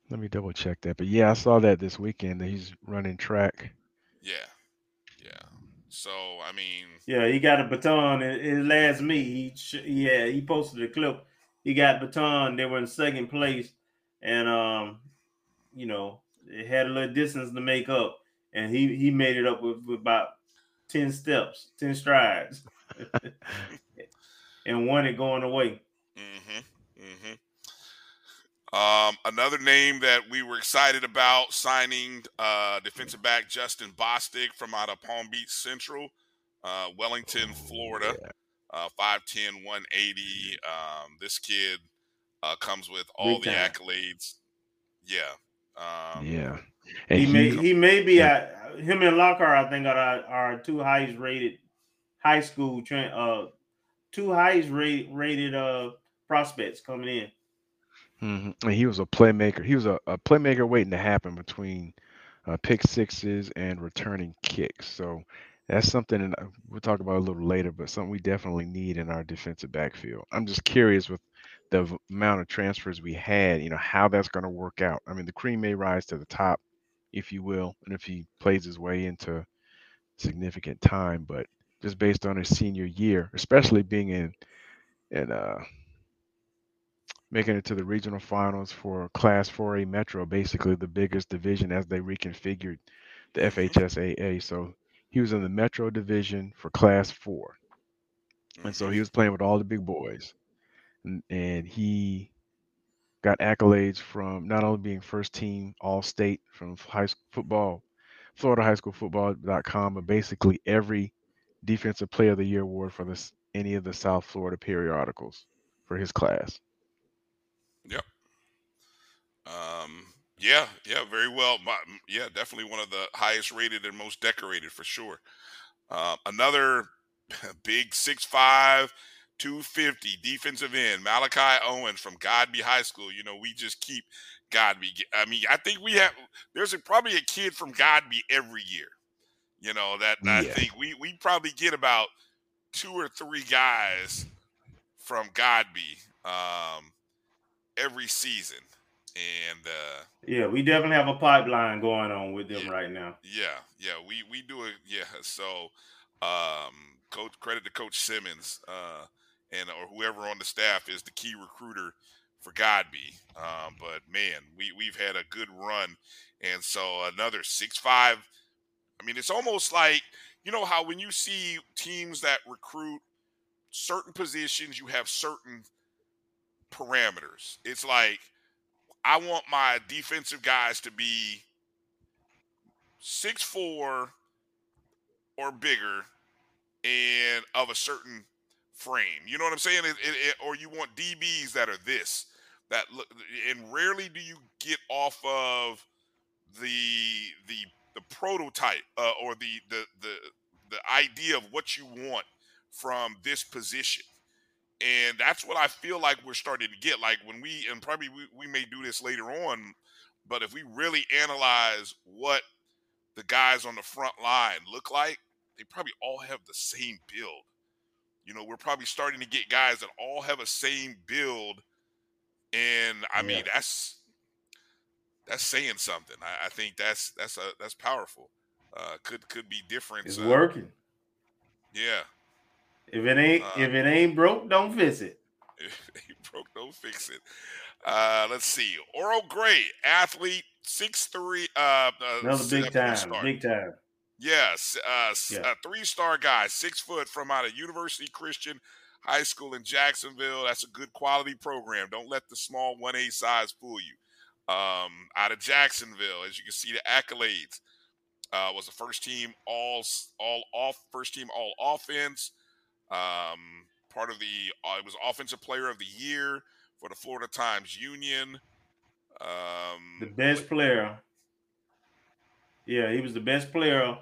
let me double check that. But yeah, I saw that this weekend that he's running track. Yeah. Yeah. So I mean, yeah, he got a baton. It, it last me. He sh- yeah, he posted a clip. He got a baton. They were in second place, and um, you know, it had a little distance to make up, and he he made it up with, with about ten steps, ten strides, and won it going away. Mm-hmm. Mm-hmm. Um, another name that we were excited about signing, uh, defensive back Justin Bostic from out of Palm Beach Central, uh, Wellington, Florida, uh, five ten, one eighty. Um, this kid, uh, comes with all the accolades. Yeah. Um, yeah. He, he may, he may be at him and Lockhart, I think are our two highest rated high school, tra- uh, two highest rate, rated, uh, prospects coming in. Mm-hmm. And he was a playmaker. He was a, a playmaker waiting to happen between uh, pick sixes and returning kicks. So that's something and we'll talk about a little later, but something we definitely need in our defensive backfield. I'm just curious with the amount of transfers we had, you know, how that's going to work out. I mean, the cream may rise to the top, if you will, and if he plays his way into significant time, but just based on his senior year, especially being in, in, uh, making it to the regional finals for Class four A Metro, basically the biggest division as they reconfigured the F H S A A. So he was in the Metro division for Class four. And so he was playing with all the big boys. and he got accolades from not only being first team All-State from high school football, Florida High School Football dot com, and basically every Defensive Player of the Year award for this, any of the South Florida periodicals for his class. Yep. Um, yeah, yeah, very well. My, yeah, definitely one of the highest rated and most decorated for sure. Uh, another big six five, two fifty defensive end, Malachi Owens from Godby High School. You know, we just keep Godby. I mean, I think we have, there's a, probably a kid from Godby every year. You know, that yeah. I think we, we probably get about two or three guys from Godby um, every season. And uh, yeah, we definitely have a pipeline going on with them yeah, right now. Yeah, yeah, we we do it. Yeah, so um, coach, credit to Coach Simmons uh, and or whoever on the staff is the key recruiter for Godby. Um, but man, we we've had a good run, and so another six five. I mean, it's almost like, you know how when you see teams that recruit certain positions, you have certain parameters. It's like, I want my defensive guys to be six four or bigger and of a certain frame. You know what I'm saying? It, it, it, or you want D Bs that are this, that look, and rarely do you get off of the the the prototype uh, or the, the the the idea of what you want from this position. And that's what I feel like we're starting to get. Like when we, and probably we, we may do this later on, but if we really analyze what the guys on the front line look like, they probably all have the same build. You know, we're probably starting to get guys that all have a same build. And I yeah. mean, that's, that's saying something. I, I think that's, that's a, that's powerful. Uh, could, could be different. It's uh, working. Yeah. If it ain't uh, if it ain't broke, don't fix it. If it ain't broke, don't fix it. Uh, let's see. Oral Gray, athlete, six three. Uh, Another big time, big time. Yes, uh, yeah. A three-star guy, six foot from out of University Christian High School in Jacksonville. That's a good quality program. Don't let the small one A size fool you. Um, out of Jacksonville, as you can see, the accolades uh, was a first team all all off first team all offense. Um, part of the, uh, it was Offensive Player of the Year for the Florida Times Union. Um, the best player. Yeah, he was the best player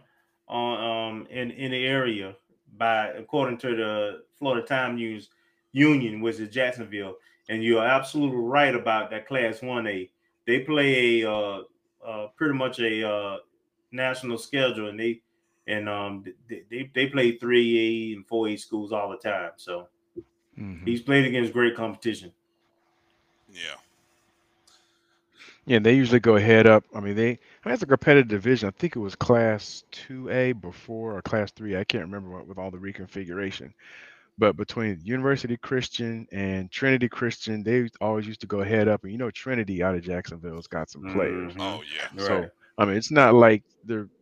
on um, in in the area by according to the Florida Times News Union, which is Jacksonville. And you are absolutely right about that Class one A. They play a uh, uh, pretty much a uh, national schedule, and they. And um, they, they, they play three A and four A schools all the time. So mm-hmm. he's played against great competition. Yeah. Yeah, they usually go head up. I mean, they I mean, it's a competitive division. I think it was Class two A before or Class three A. I can't remember what, with all the reconfiguration. But between University Christian and Trinity Christian, they always used to go head up. And, you know, Trinity out of Jacksonville has got some mm-hmm. players. Oh, yeah. So, right. I mean, it's not like they're –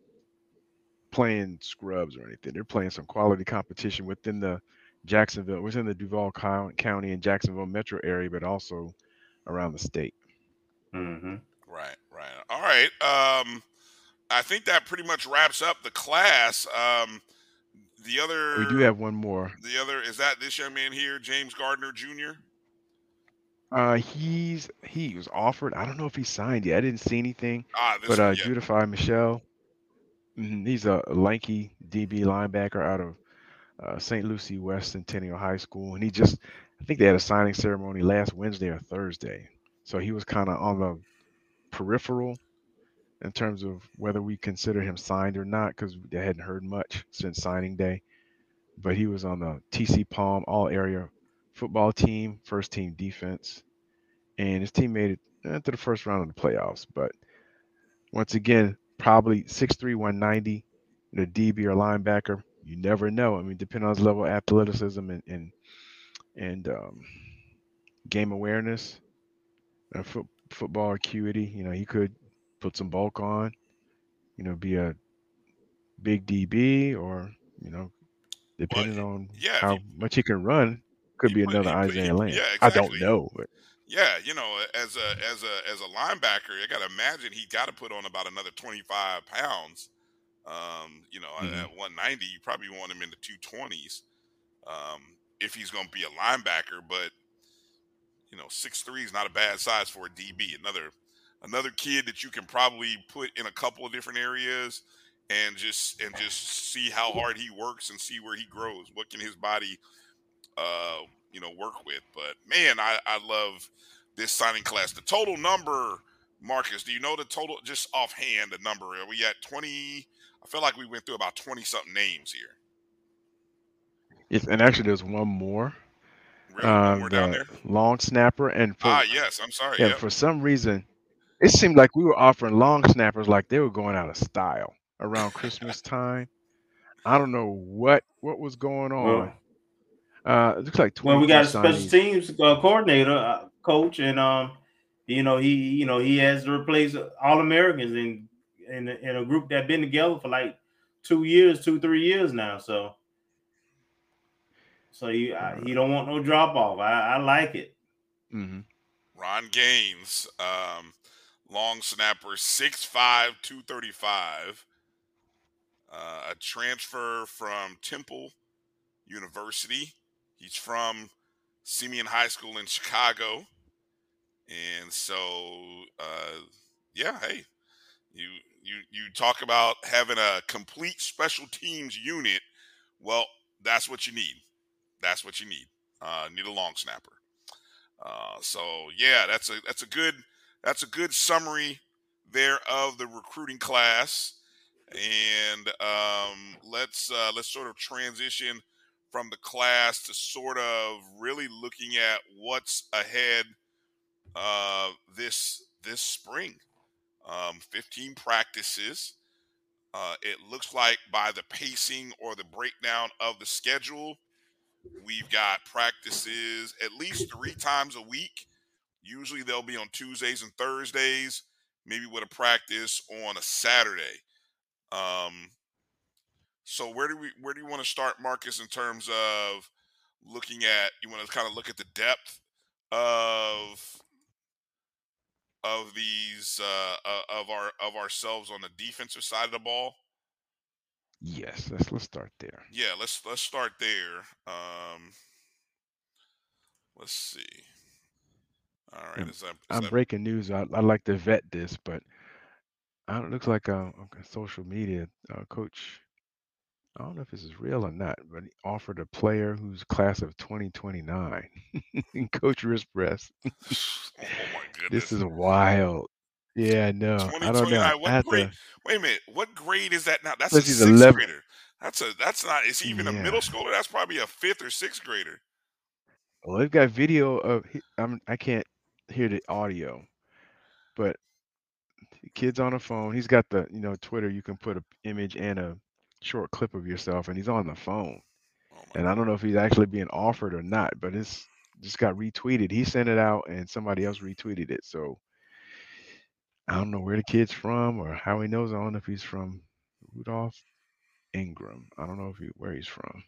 playing scrubs or anything. They're playing some quality competition within the Jacksonville, within the Duval County and Jacksonville metro area, but also around the state. Mm-hmm. Right, right. All right. Um, I think that pretty much wraps up the class. Um, the other... We do have one more. The other... Is that this young man here, James Gardner Junior? Uh, he's He was offered. I don't know if he signed yet. I didn't see anything. Ah, this but uh, yeah. Judify Michelle... He's a lanky D B linebacker out of uh, Saint Lucie West Centennial High School. And he just, I think they had a signing ceremony last Wednesday or Thursday. So he was kind of on the peripheral in terms of whether we consider him signed or not, because they hadn't heard much since signing day. But he was on the T C Palm all-area football team, first-team defense. And his team made it to the first round of the playoffs. But once again, probably six three, one ninety, the D B or linebacker. You never know. I mean, depending on his level of athleticism and and, and um, game awareness, and fo- football acuity, you know, he could put some bulk on, you know, be a big D B or, you know, depending well, on yeah, how he, much he can run, could he be might, another Isaiah Land. Yeah, exactly. I don't know. But. Yeah, you know, as a as a as a linebacker, I gotta imagine he got to put on about another twenty-five pounds. Um, you know, mm-hmm. at one ninety, you probably want him in the two twenties um, if he's going to be a linebacker. But you know, six three is not a bad size for a D B. Another another kid that you can probably put in a couple of different areas and just and just see how hard he works and see where he grows. What can his body, uh, you know, work with? But man, I, I love this signing class. The total number, Marcus, do you know the total? Just offhand, the number. Are we at twenty? I feel like we went through about twenty something names here. Yes, and actually, there's one more. Really? Um, We're down there. Long snapper and for, ah yes, I'm sorry. Yeah, yep. For some reason, it seemed like we were offering long snappers like they were going out of style around Christmas time. I don't know what what was going on. Well, uh, it looks like well, we got a special teams uh, coordinator, uh, coach, and um, you know he you know he has to replace All Americans in in in a group that's been together for like two years, two three years now. So. So you I, you don't want no drop off. I, I like it. Mm-hmm. Ron Gaines, um, long snapper, six five, two thirty-five, uh, a transfer from Temple University. He's from Simeon High School in Chicago, and so uh, yeah, hey, you you you talk about having a complete special teams unit. Well, that's what you need. That's what you need. Uh, need a long snapper. Uh, so yeah, that's a that's a good that's a good summary there of the recruiting class. And um, let's uh, let's sort of transition from the class to sort of really looking at what's ahead uh, this this spring. Um, fifteen practices. Uh, it looks like by the pacing or the breakdown of the schedule. We've got practices at least three times a week. Usually they'll be on Tuesdays and Thursdays, maybe with a practice on a Saturday. Um, so where do we where do you want to start, Marcus, in terms of looking at you want to kind of look at the depth of of these uh, of our of ourselves on the defensive side of the ball? Yes, let's let's start there. Yeah, let's let's start there. Um, let's see. All right, I'm, is that, is I'm that... breaking news. I I like to vet this, but I don't, it looks like um social media uh, coach. I don't know if this is real or not, but he offered a player who's class of twenty twenty-nine, Coach Wrist Press. Oh my goodness! This is wild. Yeah, no, I don't know. What grade, to, wait a minute, what grade is that now? That's a sixth eleven. Grader. That's a that's not. Is he even yeah. a middle schooler? That's probably a fifth or sixth grader. Well, they've got video of. I'm I can't hear the audio, but the kid's on the phone. He's got the you know Twitter. You can put an image and a short clip of yourself, and he's on the phone. Oh and I don't know if he's actually being offered or not, but it's just got retweeted. He sent it out, and somebody else retweeted it. So. I don't know where the kid's from or how he knows. I don't know if he's from Rudolph Ingram. I don't know if he, where he's from.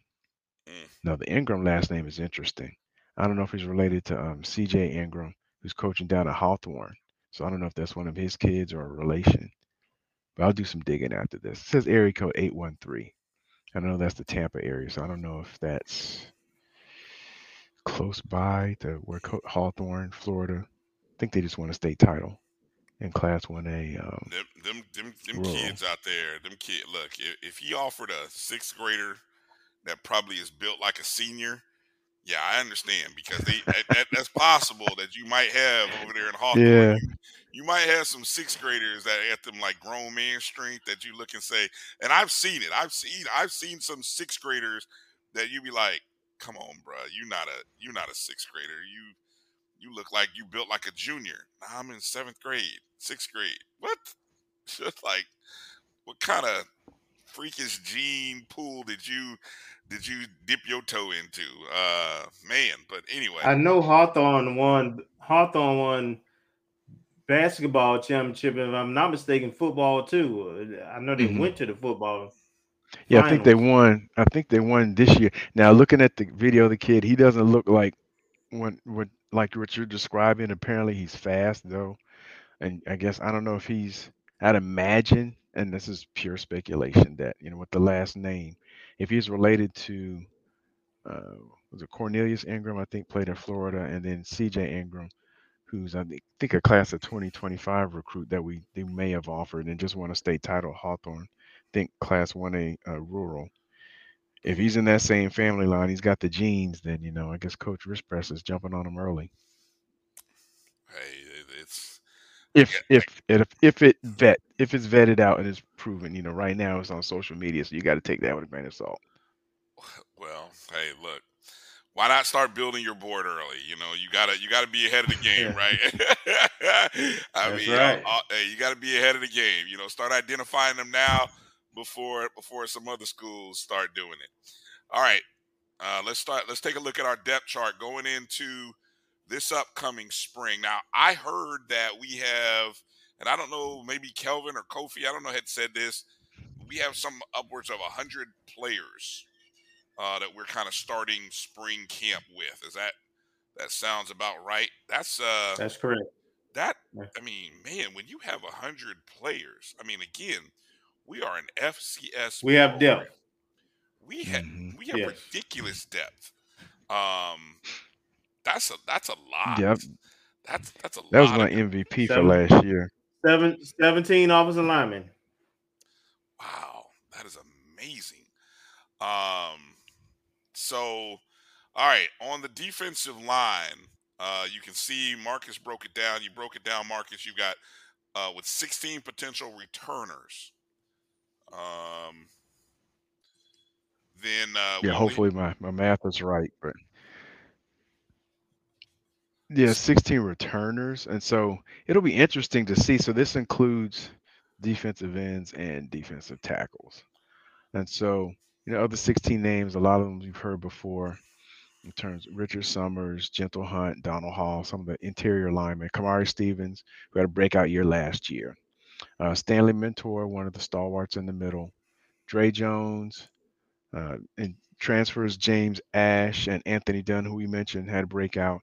Mm. No, the Ingram last name is interesting. I don't know if he's related to um, C J Ingram, who's coaching down at Hawthorne. So I don't know if that's one of his kids or a relation. But I'll do some digging after this. It says area code eight one three. I know that's the Tampa area, so I don't know if that's close by to where Co- Hawthorne, Florida. I think they just won a state title. In class one A, um, them them them, them kids out there, them kid. Look, if, if he offered a sixth grader that probably is built like a senior, yeah, I understand because they that, that's possible that you might have over there in Hawthorne. Yeah. You, you might have some sixth graders that at them like grown man strength that you look and say, and I've seen it. I've seen I've seen some sixth graders that you be like, come on, bro, you not a you not a sixth grader, you. You look like you built like a junior. I'm in seventh grade, sixth grade. What? Just like, what kind of freakish gene pool did you did you dip your toe into? Uh, man, but anyway. I know Hawthorne won Hawthorne won basketball championship, if I'm not mistaken, football too. I know they mm-hmm. went to the football Yeah, finals. I think they won. I think they won this year. Now, looking at the video of the kid, he doesn't look like when, when like what you're describing. Apparently, he's fast though, and I guess I don't know if he's. I'd imagine, and this is pure speculation, that you know with the last name, if he's related to, uh, was it Cornelius Ingram? I think played in Florida, and then C J Ingram, who's I think a class of twenty twenty-five recruit that we they may have offered and just won a state title, Hawthorne. Think class one A uh, rural. If he's in that same family line, he's got the genes, then, you know, I guess Coach Wrist Press is jumping on him early. Hey, it's if yeah. if if if it vet if it's vetted out and it's proven, you know, right now it's on social media, so you got to take that with a grain of salt. Well, hey, look, why not start building your board early? You know, you gotta you gotta be ahead of the game, yeah. right? I That's mean, right. All, all, hey, you gotta be ahead of the game. You know, start identifying them now. Before before some other schools start doing it. All right, uh, let's start. Let's take a look at our depth chart going into this upcoming spring. Now, I heard that we have, and I don't know, maybe Kelvin or Kofi, I don't know, had said this. We have some upwards of one hundred players uh, that we're kind of starting spring camp with. Is that that sounds about right? That's uh, that's correct. That I mean, man, when you have one hundred players, I mean, again. We are an F C S. We program. Have depth. We have mm-hmm. we have yes. ridiculous depth. Um, that's a that's a lot. Yep. That's that's a that lot. That was my M V P seven, for last year. Seven, seventeen offensive linemen. Wow, that is amazing. Um, so, all right, on the defensive line, uh, you can see Marcus broke it down. You broke it down, Marcus. You got uh, with sixteen potential returners. Um. Then uh, yeah, hopefully my, my math is right, but yeah, sixteen returners, and so it'll be interesting to see. So this includes defensive ends and defensive tackles, and so you know of the sixteen names, a lot of them we've heard before. In terms of Richard Summers, Gentle Hunt, Donald Hall, some of the interior linemen, Kamari Stevens, who had a breakout year last year. Uh, Stanley Mentor, one of the stalwarts in the middle, Dre Jones, uh, and transfers James Ash and Anthony Dunn, who we mentioned had a breakout.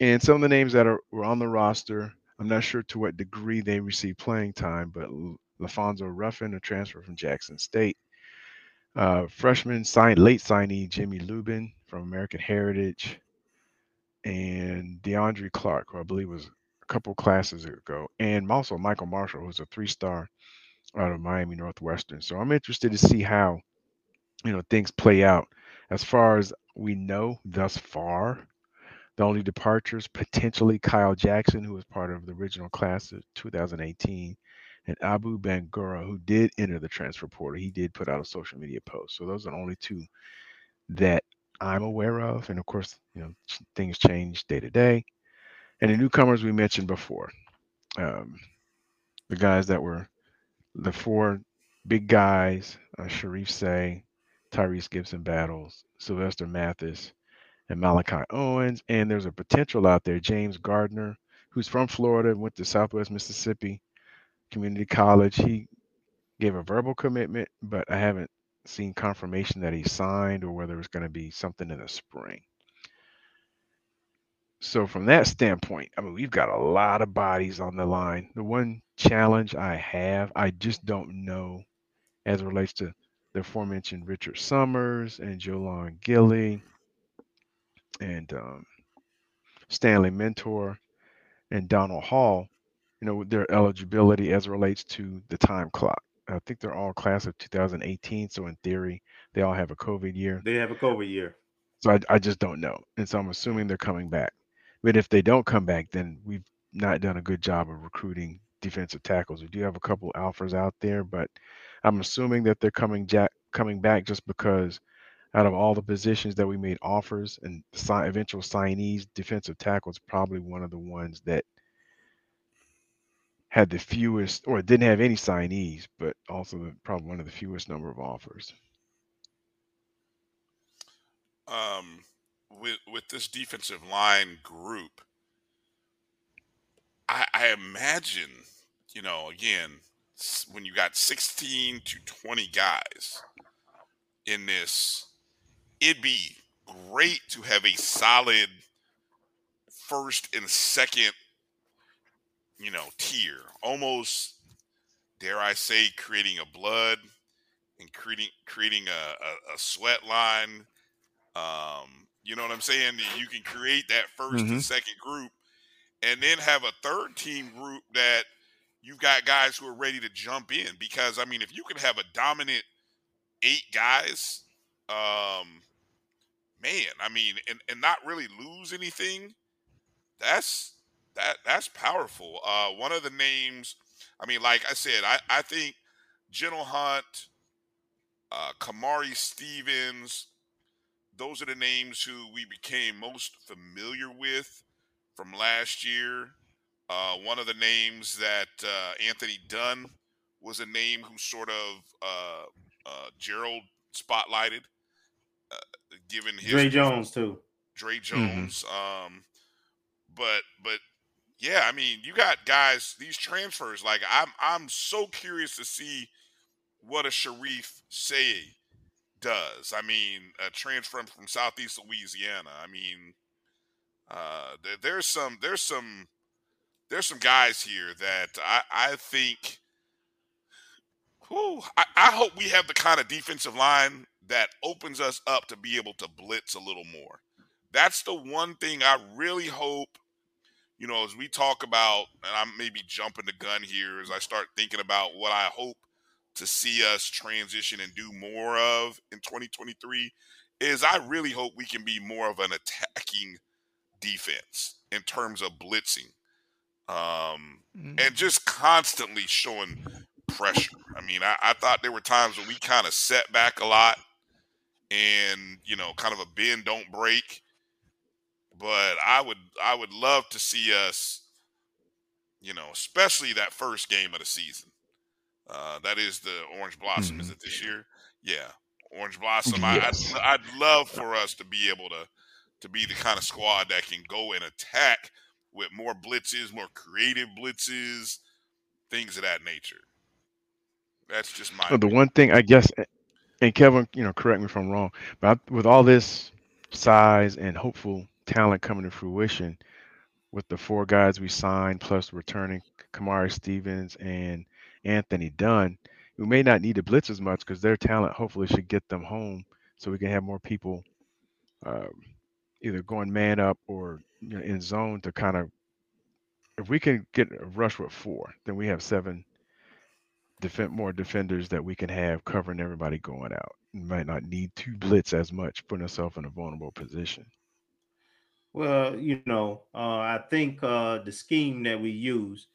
And some of the names that are were on the roster, I'm not sure to what degree they received playing time, but LaFonso Ruffin, a transfer from Jackson State, uh, freshman signed, late signee Jimmy Lubin from American Heritage, and DeAndre Clark, who I believe was couple classes ago, and also Michael Marshall, who's a three-star out of Miami Northwestern. So I'm interested to see how, you know, things play out. As far as we know thus far, the only departures, potentially Kyle Jackson, who was part of the original class of two thousand eighteen, and Abu Bangura, who did enter the transfer portal. He did put out a social media post. So those are the only two that I'm aware of. And of course, you know, things change day to day. And the newcomers we mentioned before, um, the guys that were the four big guys, uh, Sharif Say, Tyrese Gibson Battles, Sylvester Mathis, and Malachi Owens. And there's a potential out there, James Gardner, who's from Florida and went to Southwest Mississippi Community College. He gave a verbal commitment, but I haven't seen confirmation that he signed or whether it's going to be something in the spring. So from that standpoint, I mean, we've got a lot of bodies on the line. The one challenge I have, I just don't know as it relates to the aforementioned Richard Summers and Jolon Gilly and um, Stanley Mentor and Donald Hall, you know, their eligibility as it relates to the time clock. I think they're all class of two thousand eighteen. So in theory, they all have a COVID year. They have a COVID year. So I, I just don't know. And so I'm assuming they're coming back. But if they don't come back, then we've not done a good job of recruiting defensive tackles. We do have a couple alphas out there, but I'm assuming that they're coming jack, coming back just because out of all the positions that we made offers and sign, eventual signees, defensive tackle is probably one of the ones that had the fewest or didn't have any signees, but also the, probably one of the fewest number of offers. Um. With, with this defensive line group, I, I imagine, you know, again, when you got sixteen to twenty guys, in this, it'd be great to have a solid first and second, you know, tier. Almost, dare I say, creating a blood and creating creating a, a, a sweat line. Um, you know what I'm saying? You can create that first mm-hmm. and second group, and then have a third team group that you've got guys who are ready to jump in. Because, I mean, if you can have a dominant eight guys, um, man, I mean, and, and not really lose anything, that's that that's powerful. Uh, one of the names, I mean, like I said, I, I think General Hunt, uh, Kamari Stevens, those are the names who we became most familiar with from last year. Uh, one of the names that uh, Anthony Dunn was a name who sort of uh, uh, Gerald spotlighted, uh, given his Dre Jones too. Dre Jones, mm-hmm. um, but but yeah, I mean, you got guys, these transfers. Like I'm I'm so curious to see what a Sharif Say does. I mean, a transfer from Southeast Louisiana. I mean, uh, there, there's some there's some. There's some guys here that I, I think whew, I, I hope we have the kind of defensive line that opens us up to be able to blitz a little more. That's the one thing I really hope, you know, as we talk about, and I'm maybe jumping the gun here as I start thinking about what I hope to see us transition and do more of in twenty twenty-three, is I really hope we can be more of an attacking defense in terms of blitzing. Um, and just constantly showing pressure. I mean, I, I thought there were times when we kind of set back a lot and, you know, kind of a bend, don't break. But I would, I would love to see us, you know, especially that first game of the season. Uh, that is the Orange Blossom. Is it this year? Yeah. Orange Blossom. Yes. I, I'd, I'd love for us to be able to, to be the kind of squad that can go and attack with more blitzes, more creative blitzes, things of that nature. That's just my. So the one thing I guess, and Kelvin, you know, correct me if I'm wrong, but I, with all this size and hopeful talent coming to fruition, with the four guys we signed plus returning Kamari Stevens and Anthony Dunn, we may not need to blitz as much because their talent hopefully should get them home, so we can have more people. Uh, either going man up or, you know, in zone to kind of, if we can get a rush with four, then we have seven defend more defenders that we can have covering everybody going out. We might not need to blitz as much, putting ourselves in a vulnerable position. Well, you know, uh, I think uh, the scheme that we use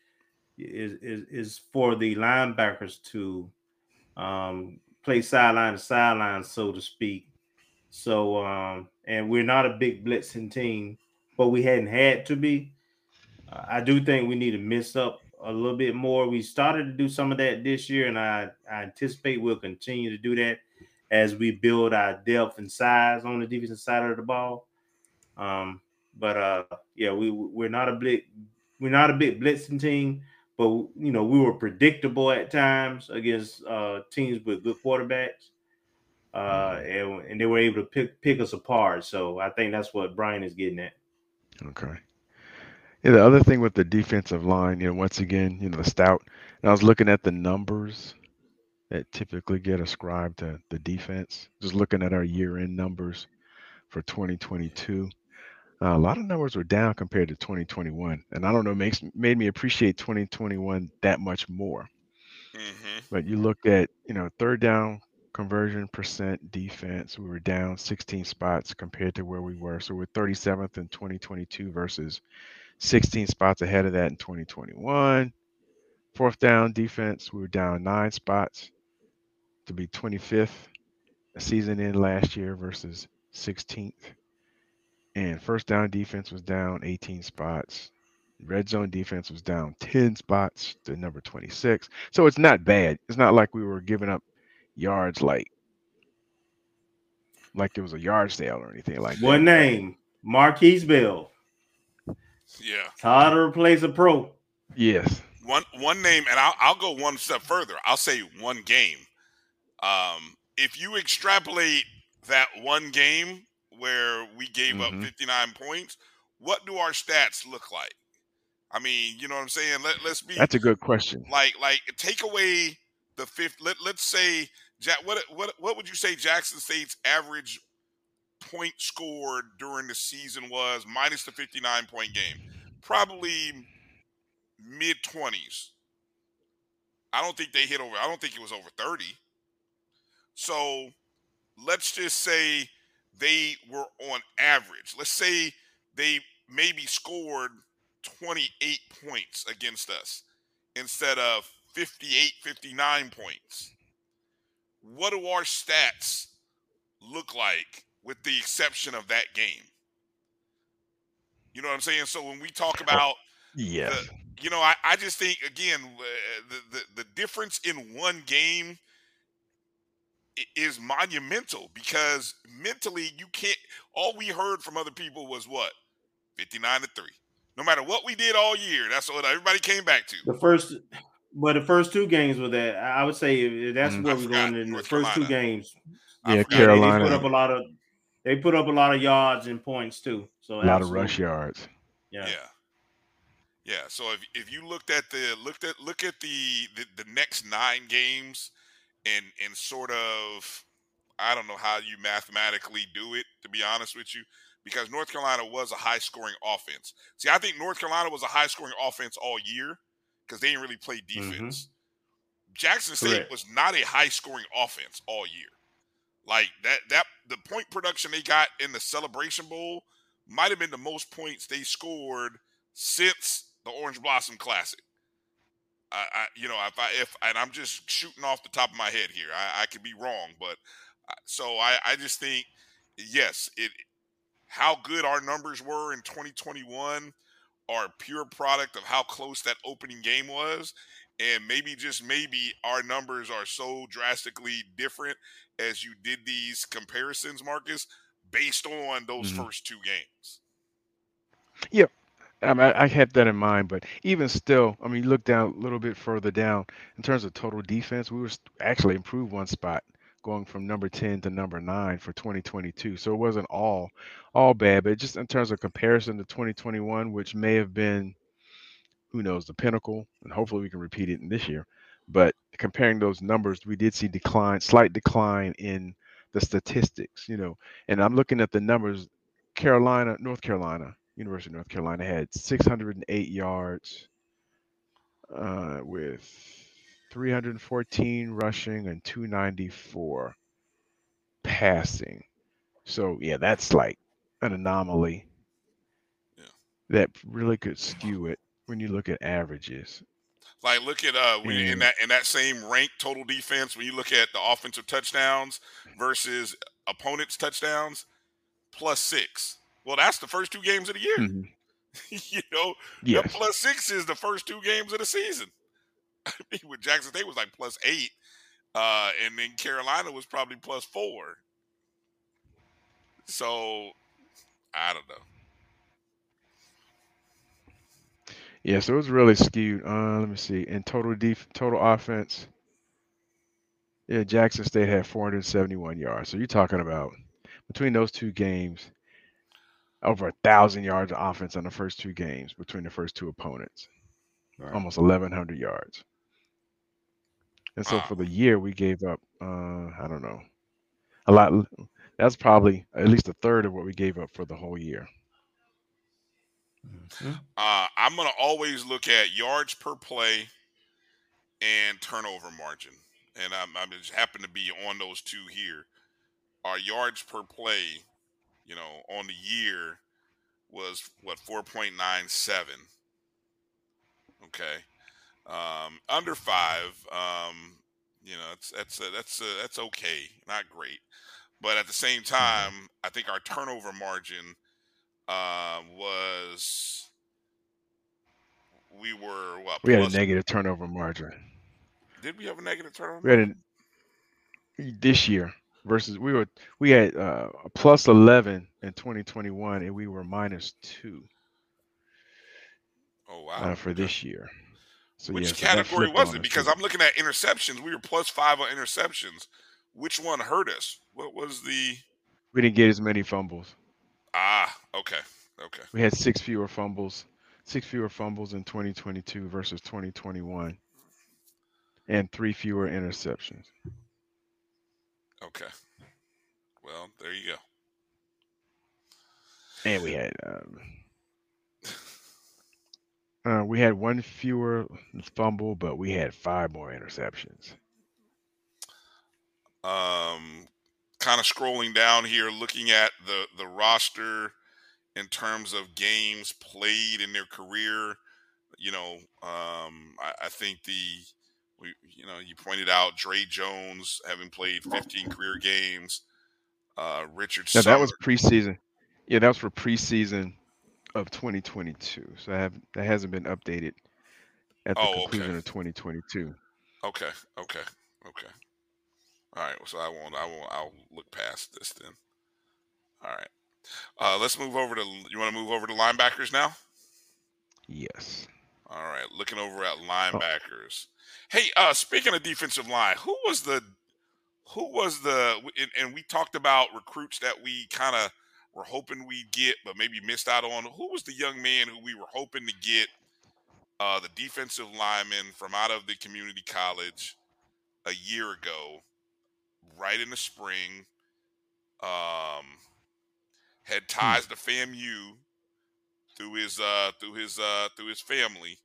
is, is, is for the linebackers to um, play sideline to sideline, so to speak. So, um, and we're not a big blitzing team, but we hadn't had to be. Uh, I do think we need to mix up a little bit more. We started to do some of that this year, and I, I anticipate we'll continue to do that as we build our depth and size on the defensive side of the ball. Um, but uh, yeah, we we're not a big we're not a big blitzing team, but you know we were predictable at times against uh, teams with good quarterbacks. Uh, and, and they were able to pick pick us apart. So I think that's what Brian is getting at. Okay. Yeah, the other thing with the defensive line, you know, once again, you know, the stout. And I was looking at the numbers that typically get ascribed to the defense. Just looking at our year-end numbers for twenty twenty-two, uh, a lot of numbers were down compared to twenty twenty-one, and I don't know, makes made me appreciate twenty twenty-one that much more. Mm-hmm. But you look at, you know, third down conversion percent defense, we were down sixteen spots compared to where we were. So we're thirty-seventh in twenty twenty-two versus sixteen spots ahead of that in twenty twenty-one. Fourth down defense, we were down nine spots to be twenty-fifth a season in last year versus sixteenth. And first down defense was down eighteen spots. Red zone defense was down ten spots to number twenty-six. So it's not bad. It's not like we were giving up yards like like it was a yard sale or anything like that. One name, Marquise Bell. Yeah. Todd to replace a pro. Yes. One one name, and I'll, I'll go one step further. I'll say one game. Um, if you extrapolate that one game where we gave mm-hmm. up fifty-nine points, what do our stats look like? I mean, you know what I'm saying? Let, let's be. That's a good question. Like, like take away the fifth. Let, let's say, Jack, what, what, what would you say Jackson State's average point scored during the season was minus the fifty-nine-point game? Probably mid-twenties. I don't think they hit over. I don't think it was over thirty. So let's just say they were on average. Let's say they maybe scored twenty-eight points against us instead of fifty-eight, fifty-nine points. What do our stats look like with the exception of that game? You know what I'm saying? So when we talk about, yeah, the, you know, I, I just think, again, uh, the, the, the difference in one game is monumental, because mentally you can't, all we heard from other people was what? fifty-nine to three. No matter what we did all year, that's what everybody came back to. The first, but the first two games were that. I would say that's mm-hmm. where we're going in North the first Carolina. Two games. I yeah, forgot. Carolina. They put up a lot of, they put up a lot of yards and points too. So a lot absolutely. Of rush yards. Yeah, yeah, yeah. So if if you looked at the looked at look at the the, the next nine games, and and sort of, I don't know how you mathematically do it, to be honest with you. Because North Carolina was a high-scoring offense. See, I think North Carolina was a high-scoring offense all year because they didn't really play defense. Mm-hmm. Jackson State Correct. Was not a high-scoring offense all year. Like, that, that the point production they got in the Celebration Bowl might have been the most points they scored since the Orange Blossom Classic. I, I you know, if I, if and I'm just shooting off the top of my head here. I, I could be wrong, but so I, I just think, yes, it – how good our numbers were in twenty twenty-one are a pure product of how close that opening game was. And maybe, just maybe, our numbers are so drastically different as you did these comparisons, Marcus, based on those mm-hmm. first two games. Yep. I, mean, I had that in mind, but even still, I mean, look down a little bit further down in terms of total defense, we were actually improved one spot, going from number ten to number nine for twenty twenty-two. So it wasn't all all bad, but just in terms of comparison to twenty twenty-one, which may have been, who knows, the pinnacle, and hopefully we can repeat it in this year. But comparing those numbers, we did see decline, slight decline in the statistics, you know. And I'm looking at the numbers. Carolina, North Carolina, University of North Carolina had six hundred eight yards uh, with three hundred fourteen rushing and two ninety-four passing. So, yeah, that's like an anomaly yeah. that really could skew it when you look at averages. Like, look at uh, when and, in that in that same rank total defense, when you look at the offensive touchdowns versus opponents' touchdowns, plus six. Well, that's the first two games of the year. Mm-hmm. you know, yes. the plus six is the first two games of the season. I mean, with Jackson State was like plus eight, uh, and then Carolina was probably plus four. So, I don't know. Yeah, so it was really skewed. Uh, let me see. In total def- total offense, yeah, Jackson State had four hundred seventy-one yards. So you're talking about between those two games, over a thousand yards of offense on the first two games between the first two opponents, right. Almost eleven hundred yards. And so for the year, we gave up, uh, I don't know, a lot. That's probably at least a third of what we gave up for the whole year. Uh, I'm going to always look at yards per play and turnover margin. And I'm, I just happen to be on those two here. Our yards per play, you know, on the year was, what, four point nine seven. Okay. Um, under five, um, you know, it's, that's a, that's a, that's okay. Not great. But at the same time, I think our turnover margin uh, was, we were, what? We had a negative turnover margin. Did we have a negative turnover margin? We had a, this year versus we were, we had uh, a plus eleven in twenty twenty-one and we were minus two. Oh, wow. Uh, for this year. So, Which yeah, so category was it? Because I'm looking at interceptions. We were plus five on interceptions. Which one hurt us? What was the? We didn't get as many fumbles. Ah, okay, okay. We had six fewer fumbles, six fewer fumbles in twenty twenty-two versus twenty twenty-one, and three fewer interceptions. Okay. Well, there you go. And we had um, uh, we had one fewer fumble, but we had five more interceptions. Um, kind of scrolling down here, looking at the, the roster in terms of games played in their career. You know, um, I, I think the we, you know you pointed out Dre Jones having played fifteen career games. Uh, Richard. Now, that was preseason. Yeah, that was for preseason of twenty twenty-two. So I have, that hasn't been updated at the oh, conclusion okay. of twenty twenty-two. Okay, okay, okay. All right. So I won't. I won't. I'll look past this then. All right. Uh, let's move over to. You want to move over to linebackers now? Yes. All right. Looking over at linebackers. Oh. Hey, uh, speaking of defensive line, who was the, who was the, and, and we talked about recruits that we kind of. We're hoping we'd get, but maybe missed out on. Who was the young man who we were hoping to get, uh, the defensive lineman from out of the community college a year ago, right in the spring, um, had ties to FAMU through his uh, through his uh, through his family.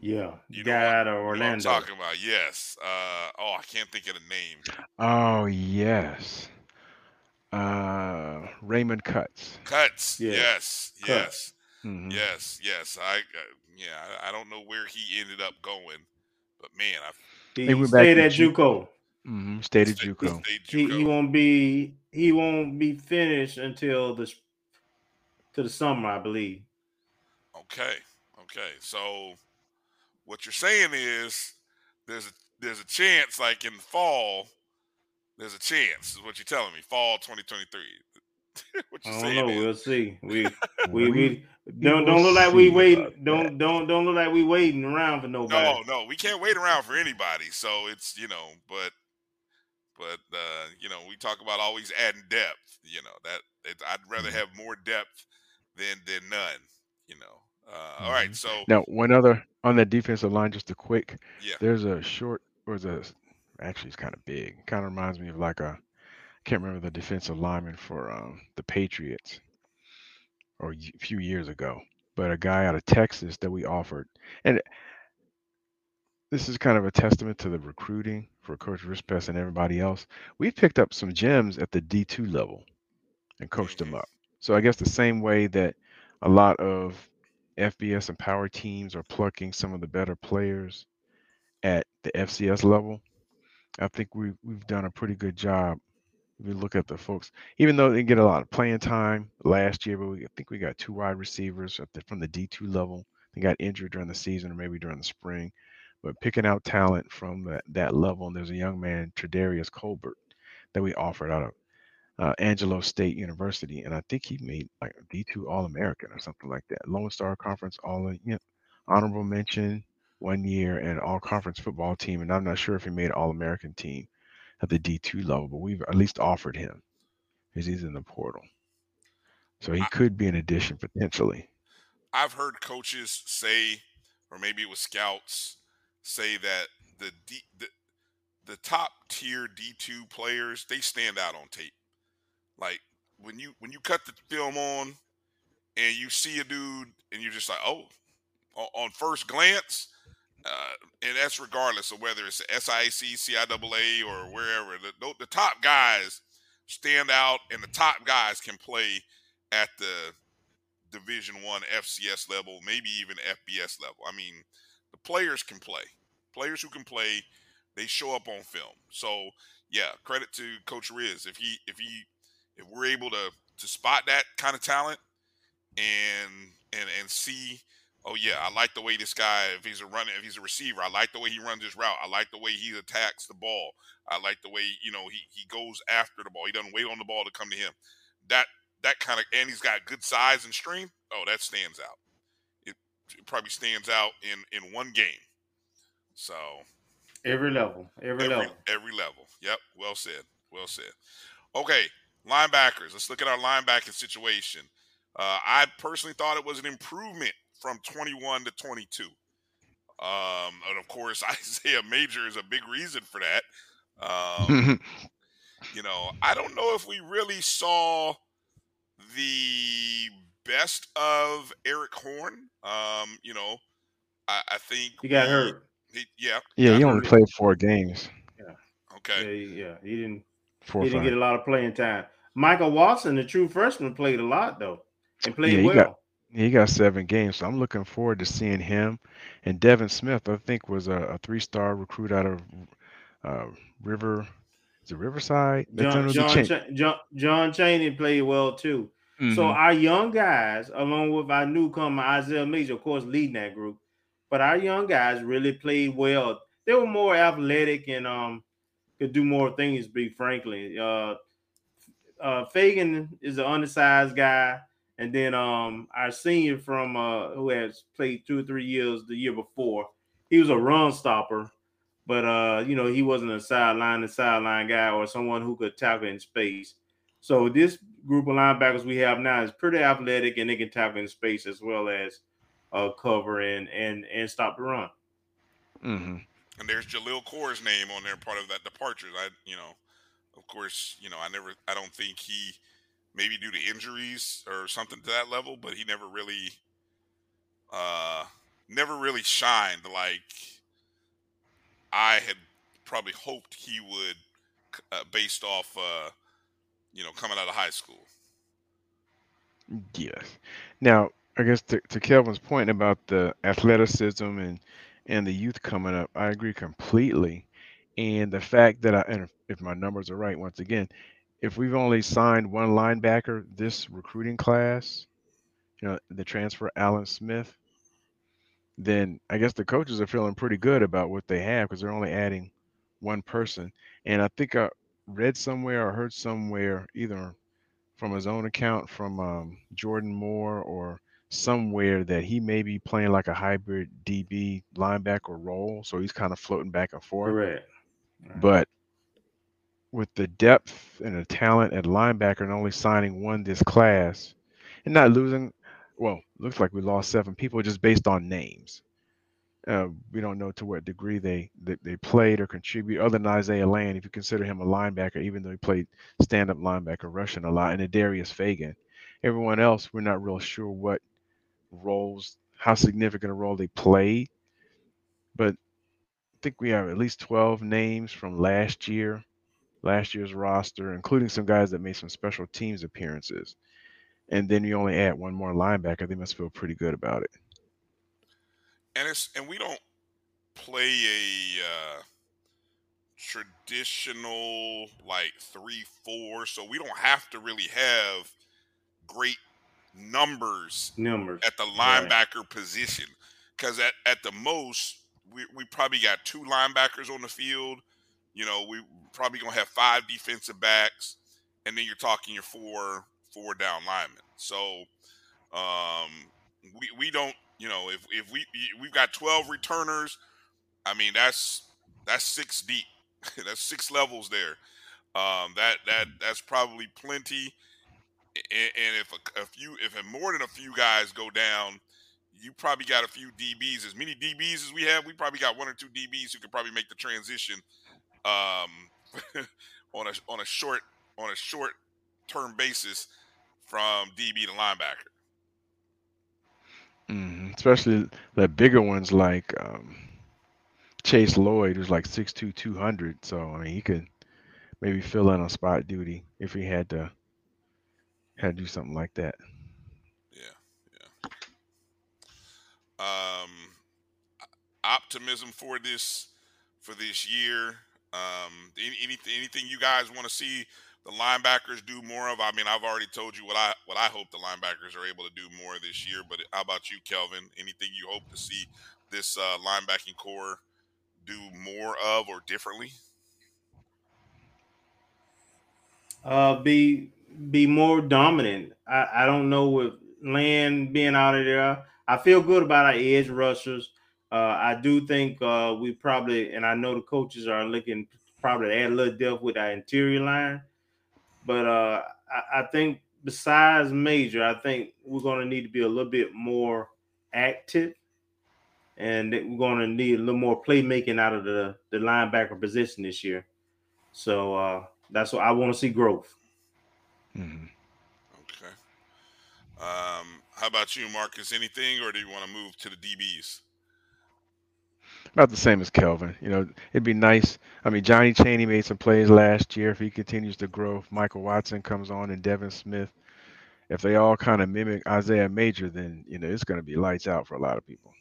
Yeah, you know, guy out of Orlando. You know what I'm talking about, yes. Uh, oh, I can't think of the name. Oh yes. Uh, Raymond Cutts. Cutts. Yeah. Yes. Cutts. Yes. Mm-hmm. Yes. Yes. I. Uh, yeah. I, I don't know where he ended up going, but man, I. He, he stayed at Ju- JUCO. Mm-hmm. Stayed at JUCO. He, he won't be. He won't be finished until the. To the summer, I believe. Okay. Okay. So, what you're saying is there's a there's a chance, like in the fall. There's a chance, is what you're telling me. Fall twenty twenty-three. What you I don't know. Is. We'll see. We we we don't don't look like we waiting. Don't don't don't look like we waiting around for nobody. No, no, we can't wait around for anybody. So it's you know, but but uh, you know, we talk about always adding depth. You know that it, I'd rather have more depth than than none. You know. Uh, mm-hmm. All right. So now one other on that defensive line, just a quick. Yeah. There's a short or the. Actually, it's kind of big. It kind of reminds me of like a, I can't remember the defensive lineman for um, the Patriots or a few years ago, but a guy out of Texas that we offered. And this is kind of a testament to the recruiting for Coach Rispes and everybody else. We picked up some gems at the D two level and coached them up. So I guess the same way that a lot of F B S and power teams are plucking some of the better players at the F C S level. I think we, we've done a pretty good job. We look at the folks, even though they get a lot of playing time last year, but we, I think we got two wide receivers the, from the D two level. They got injured during the season or maybe during the spring, but picking out talent from that, that level. And there's a young man, Tredarius Colbert, that we offered out of uh, Angelo State University. And I think he made like a D two All-American or something like that. Lone Star Conference, all you know, honorable mention. One year and all-conference football team, and I'm not sure if he made an all-American team at the D two level, but we've at least offered him because he's in the portal. So he I, could be an addition potentially. I've heard coaches say, or maybe it was scouts, say that the D, the, the top-tier D two players, they stand out on tape. Like, when you when you cut the film on and you see a dude and you're just like, oh, on, on first glance – Uh, and that's regardless of whether it's S I A C, C I A A, or wherever. The, the top guys stand out, and the top guys can play at the Division I F C S level, maybe even F B S level. I mean, the players can play. Players who can play, they show up on film. So, yeah, credit to Coach Riz. If he, if he, if we're able to to spot that kind of talent and and and see. Oh yeah, I like the way this guy. If he's a runner, if he's a receiver, I like the way he runs his route. I like the way he attacks the ball. I like the way you know he he goes after the ball. He doesn't wait on the ball to come to him. That that kind of and he's got good size and strength. Oh, that stands out. It, it probably stands out in, in one game. So Every level. Every, every level. Every level. Yep. Well said. Well said. Okay. Linebackers. Let's look at our linebacking situation. Uh, I personally thought it was an improvement from twenty-one to twenty-two. Um, and, of course, Isaiah Major is a big reason for that. Um, you know, I don't know if we really saw the best of Eric Horn. Um, you know, I, I think. He got hurt. He, yeah. Yeah, he only hurt. played four games. Yeah. Okay. Yeah, yeah. he didn't. Four he didn't five. get a lot of playing time. Michael Watson, the true freshman, played a lot, though, and played yeah, he well. Got, he got seven games, so I'm looking forward to seeing him. And Devin Smith, I think, was a, a three-star recruit out of uh, River is it Riverside? John, John, Ch- John, John Chaney played well, too. Mm-hmm. So our young guys, along with our newcomer, Isaiah Major, of course, leading that group, but our young guys really played well. They were more athletic and um, could do more things, to be frankly. Uh, Uh, Fagan is an undersized guy, and then um, our senior from uh, who has played two or three years the year before, he was a run stopper, but uh, you know he wasn't a sideline to sideline guy or someone who could tackle in space. So this group of linebackers we have now is pretty athletic, and they can tackle in space as well as uh, cover and and and stop the run. Mm-hmm. And there's Jalil Kaur's name on there, part of that departure. I you know. Of course, you know, I never, I don't think he, maybe due to injuries or something to that level, but he never really, uh, never really shined like I had probably hoped he would, uh, based off, uh, you know, coming out of high school. Yes. Now, I guess to, to Kelvin's point about the athleticism and, and the youth coming up, I agree completely. And the fact that I, and if my numbers are right, once again, if we've only signed one linebacker this recruiting class, you know, the transfer Alan Smith, then I guess the coaches are feeling pretty good about what they have because they're only adding one person. And I think I read somewhere or heard somewhere, either from his own account, from um, Jordan Moore or somewhere, that he may be playing like a hybrid D B linebacker role. So he's kind of floating back and forth. Correct. But with the depth and the talent at linebacker and only signing one this class and not losing, well, looks like we lost seven people just based on names. Uh, we don't know to what degree they, they, they played or contribute, other than Isaiah Land, if you consider him a linebacker, even though he played stand-up linebacker, rushing a lot, and Adarius Fagan. Everyone else, we're not real sure what roles, how significant a role they played, but I think we have at least twelve names from last year, last year's roster, including some guys that made some special teams appearances. And then you only add one more linebacker. They must feel pretty good about it. And it's and we don't play a uh, traditional like three four, so we don't have to really have great numbers, numbers. at the linebacker right. position, because at, at the most, We we probably got two linebackers on the field. You know, we probably going to have five defensive backs, and then you're talking your four four down linemen. So um, we we don't, you know, if if we we've got twelve returners, I mean that's that's six deep. That's six levels there. Um, that that that's probably plenty. And, and if a, a few, if more than a few guys go down, you probably got a few D Bs. As many D Bs as we have, we probably got one or two D Bs who could probably make the transition um, on a on a short on a short term basis from D B to linebacker. Mm-hmm. Especially the bigger ones like um, Chase Lloyd, who's like six two, two hundred. So I mean, he could maybe fill in on spot duty if he had to had to do something like that. Um, optimism for this, for this year. Um, any, anything, anything you guys want to see the linebackers do more of? I mean, I've already told you what I, what I hope the linebackers are able to do more this year, but how about you, Kelvin? Anything you hope to see this, uh, linebacking core do more of or differently? Uh, be, be more dominant. I, I don't know, with Land being out of there, I feel good about our edge rushers. Uh, I do think uh, we probably, and I know the coaches are looking probably to add a little depth with our interior line, but uh, I, I think besides Major, I think we're going to need to be a little bit more active, and we're going to need a little more playmaking out of the, the linebacker position this year. So uh, that's what I want to see, growth. Mm-hmm. Okay. Um, how about you, Marcus? Anything, or do you want to move to the D Bs? About the same as Kelvin. You know, it'd be nice. I mean, Johnny Chaney made some plays last year. If he continues to grow, if Michael Watson comes on and Devin Smith, if they all kind of mimic Isaiah Major, then, you know, it's going to be lights out for a lot of people.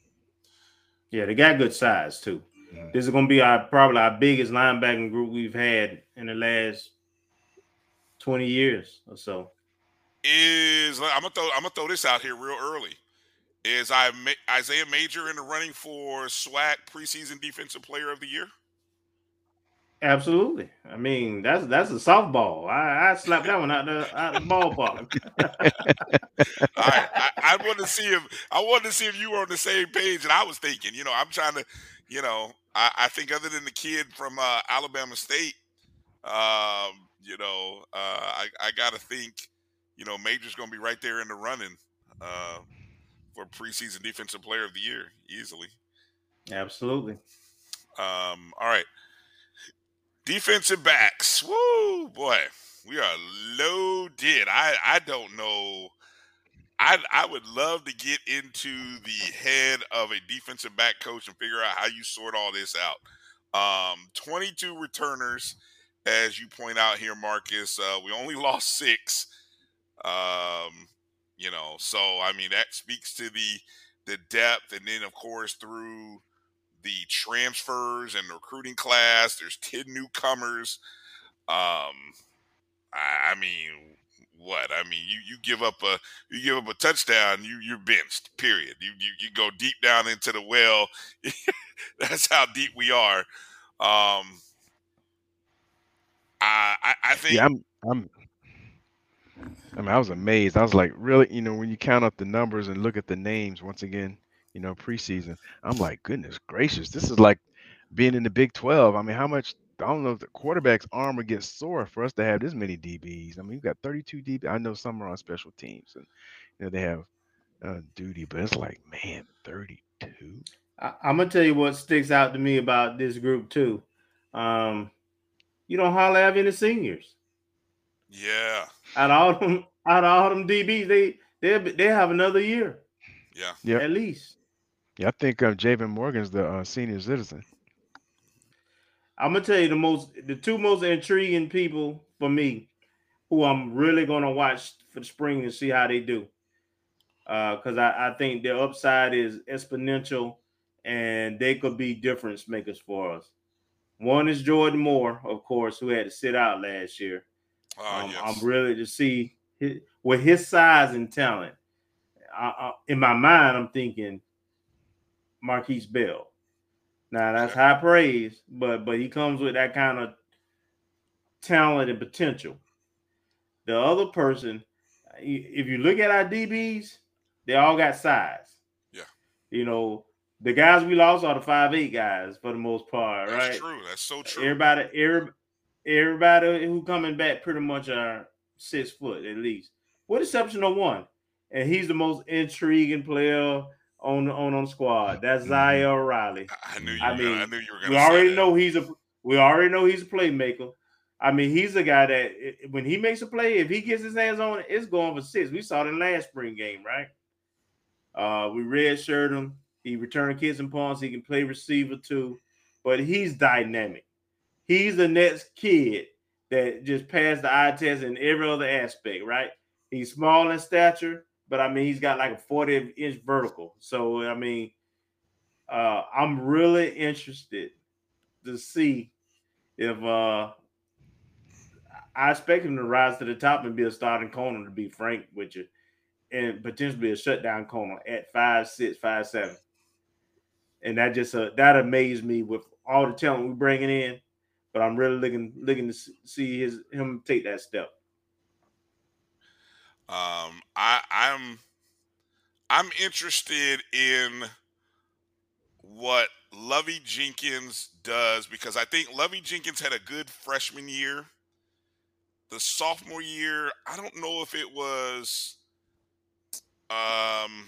Yeah, they got good size, too. Mm-hmm. This is going to be our probably our biggest linebacking group we've had in the last twenty years or so. Is I'm going to throw, I'm going to throw this out here real early. Is Isaiah Major in the running for SWAC preseason defensive player of the year? Absolutely. I mean, that's that's a softball. I, I slapped that one out the, out the ballpark. All right. I, I wanted to see if I wanted to see if you were on the same page, and I was thinking, you know, I'm trying to, you know, I, I think other than the kid from uh, Alabama State, um, you know, uh, I, I got to think, you know, Major's going to be right there in the running. Uh, for preseason defensive player of the year easily. Absolutely. Um, all right. Defensive backs. Woo, boy. We are loaded. I, I don't know. I I would love to get into the head of a defensive back coach and figure out how you sort all this out. Um, twenty-two returners, as you point out here, Marcus. Uh, we only lost six. Um, You know, so, I mean, that speaks to the the depth. And then, of course, through the transfers and the recruiting class, there's ten newcomers. Um, I, I mean, what? I mean, you, you give up a you give up a touchdown, you, you're benched, period. You, you, you go deep down into the well. That's how deep we are. Um, I, I, I think yeah, I'm, I'm – I mean, I was amazed. I was like, really? You know, when you count up the numbers and look at the names, once again, you know, preseason, I'm like, goodness gracious, this is like being in the Big twelve. I mean, how much, I don't know if the quarterback's arm would get sore for us to have this many D Bs. I mean, you've got thirty-two D Bs. I know some are on special teams and, you know, they have uh, duty, but it's like, man, thirty-two. I, I'm going to tell you what sticks out to me about this group, too. Um, you don't hardly have any seniors. Yeah. Out of all them, out of all them D Bs, they they they have another year. Yeah. Yeah. At least. Yeah, I think uh, Javon Morgan's the uh, senior citizen. I'm gonna tell you the most, the two most intriguing people for me, who I'm really gonna watch for the spring and see how they do, because uh, I, I think their upside is exponential, and they could be difference makers for us. One is Jordan Moore, of course, who had to sit out last year. Uh, um, yes. I'm really to see his, with his size and talent. I, I, in my mind, I'm thinking Marquise Bell. Now that's yeah. high praise, but but he comes with that kind of talent and potential. The other person, if you look at our D Bs, they all got size. Yeah, you know the guys we lost are the five eight guys for the most part. That's right? That's true. That's so true. Everybody, every. Everybody who coming back pretty much are six foot at least, with exception of one, and he's the most intriguing player on the on, on squad. That's Zaya O'Reilly. I knew you. I mean, gonna, I knew you were gonna. We already that. know he's a. We already know he's a playmaker. I mean, he's a guy that it, when he makes a play, if he gets his hands on it, it's going for six. We saw it in last spring game, right? Uh, we redshirted him. He returned kicks and punts. He can play receiver too, but he's dynamic. He's the next kid that just passed the eye test in every other aspect, right? He's small in stature, but, I mean, he's got like a forty-inch vertical. So, I mean, uh, I'm really interested to see if uh, – I expect him to rise to the top and be a starting corner, to be frank with you, and potentially a shutdown corner at five six, five seven. And that just uh, – that amazed me with all the talent we're bringing in. But I'm really looking looking to see his him take that step. Um, I, I'm I'm interested in what Lovey Jenkins does, because I think Lovey Jenkins had a good freshman year. The sophomore year, I don't know if it was um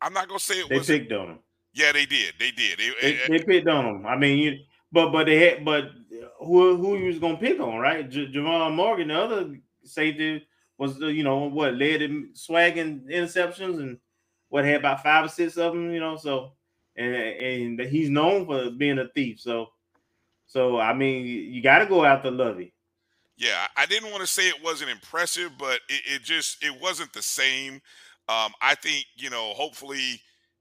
I'm not going to say it was. They picked on him. Yeah, they did. They did. It, they, it, they picked on him. I mean, you, but but they had but who who you was going to pick on, right? J- Javon Morgan, the other safety, was the, you know, what led him swagging interceptions and what had about five or six of them, you know. So and and he's known for being a thief. So so I mean, you got to go after Lovey. Yeah, I didn't want to say it wasn't impressive, but it, it just it wasn't the same. Um, I think, you know, hopefully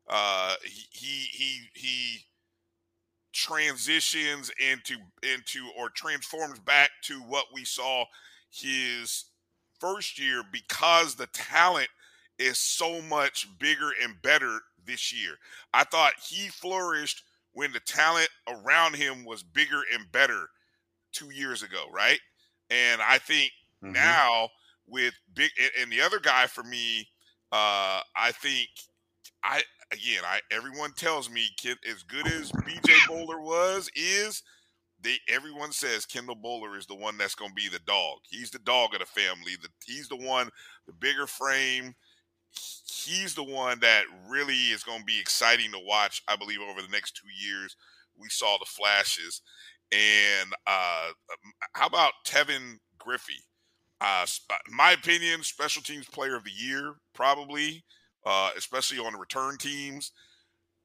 uh, he he he transitions into into or transforms back to what we saw his first year, because the talent is so much bigger and better this year. I thought he flourished when the talent around him was bigger and better two years ago, right? And I think mm-hmm. now with big and the other guy for me. Uh, I think I again. I everyone tells me kid, as good as B J Bowler was is. They everyone says Kendall Bowler is the one that's going to be the dog. He's the dog of the family. The, he's the one, the bigger frame. He's the one that really is going to be exciting to watch. I believe over the next two years, we saw the flashes. And uh, how about Treven Griffey? Uh, my opinion, special teams player of the year, probably, uh, especially on the return teams.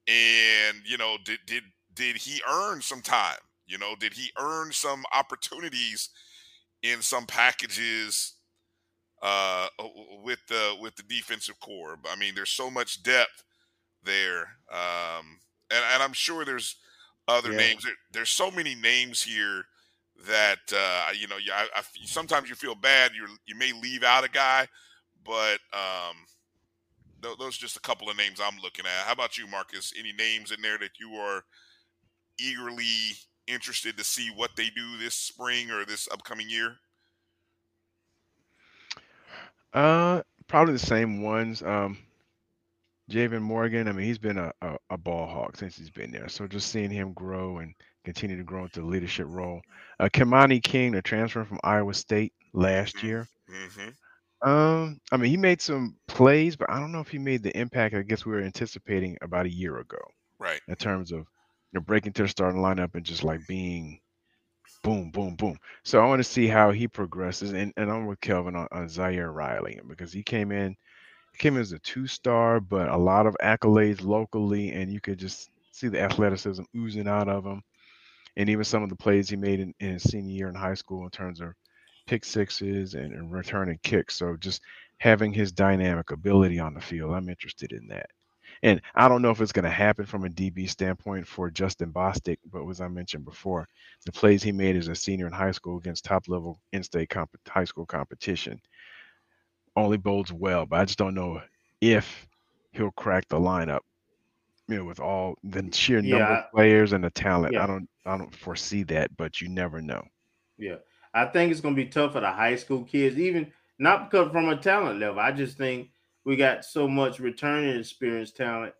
And, you know, did, did, did he earn some time? You know, did he earn some opportunities in some packages, uh, with the, with the defensive corps? I mean, there's so much depth there. Um, and, and I'm sure there's other yeah. names. There, there's so many names here that, uh, you know, you, I, I, sometimes you feel bad. You you may leave out a guy, but um, th- those are just a couple of names I'm looking at. How about you, Marcus? Any names in there that you are eagerly interested to see what they do this spring or this upcoming year? Uh, probably the same ones. Um, Javon Morgan, I mean, he's been a, a, a ball hawk since he's been there. So just seeing him grow and continue to grow into the leadership role. Uh, Kamani King, the transfer from Iowa State last year. Mm-hmm. Um, I mean, he made some plays, but I don't know if he made the impact I guess we were anticipating about a year ago. Right. In terms of, you know, breaking to the starting lineup and just like being boom, boom, boom. So I want to see how he progresses. And, and I'm with Kelvin on, on Zaire Riley, because he came in, he came in as a two-star, but a lot of accolades locally, and you could just see the athleticism oozing out of him. And even some of the plays he made in, in his senior year in high school in terms of pick sixes and, and returning kicks. So just having his dynamic ability on the field, I'm interested in that. And I don't know if it's going to happen from a D B standpoint for Justin Bostic, but as I mentioned before, the plays he made as a senior in high school against top-level in-state comp- high school competition only bodes well. But I just don't know if he'll crack the lineup, you know, with all the sheer number yeah, of players and the talent. Yeah. I don't I don't foresee that, but you never know. Yeah. I think it's going to be tough for the high school kids, even not because from a talent level. I just think we got so much returning experience talent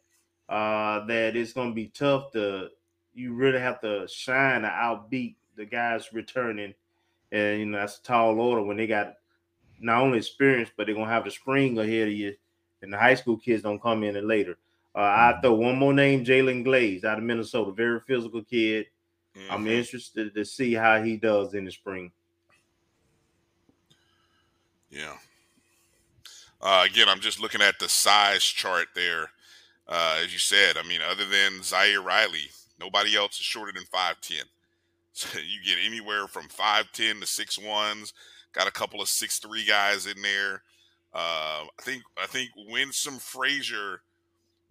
uh, that it's going to be tough to – you really have to shine to outbeat the guys returning. And, you know, that's a tall order when they got not only experience, but they're going to have the spring ahead of you, and the high school kids don't come in later. Uh, I throw one more name, Jalen Glaze out of Minnesota, very physical kid. Mm-hmm. I'm interested to see how he does in the spring. Yeah. Uh, again, I'm just looking at the size chart there. Uh, as you said, I mean, other than Zaire Riley, nobody else is shorter than five ten. So you get anywhere from five ten to six ones. Got a couple of six three guys in there. Uh, I think I think Winsome Frazier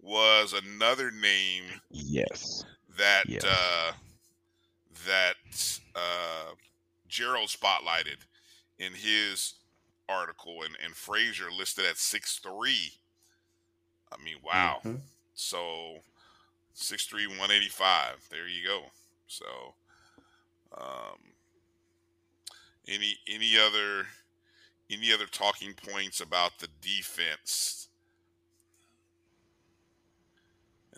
was another name yes that yes. uh that uh Gerald spotlighted in his article, and, and Frazier listed at six three. I mean, wow. Mm-hmm. So six three, one eighty-five, there you go. So um any any other any other talking points about the defense?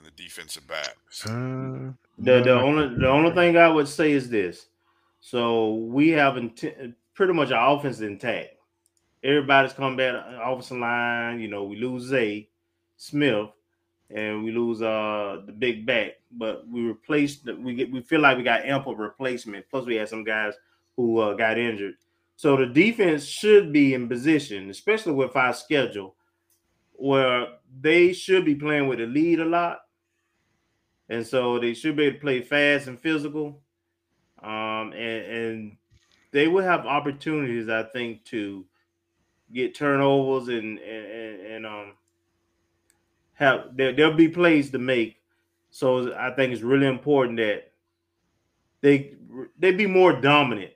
and a defensive back. So. Uh, the the only the only thing I would say is this: so we have int- pretty much our offense intact. Everybody's coming back offensive line. You know, we lose Zay Smith, and we lose uh the big back, but we replaced. We get we feel like we got ample replacement. Plus, we had some guys who uh, got injured. So the defense should be in position, especially with our schedule, where they should be playing with the lead a lot. And so they should be able to play fast and physical. Um, and, and they will have opportunities, I think, to get turnovers and, and, and um, have there, there'll be plays to make. So I think it's really important that they, they be more dominant.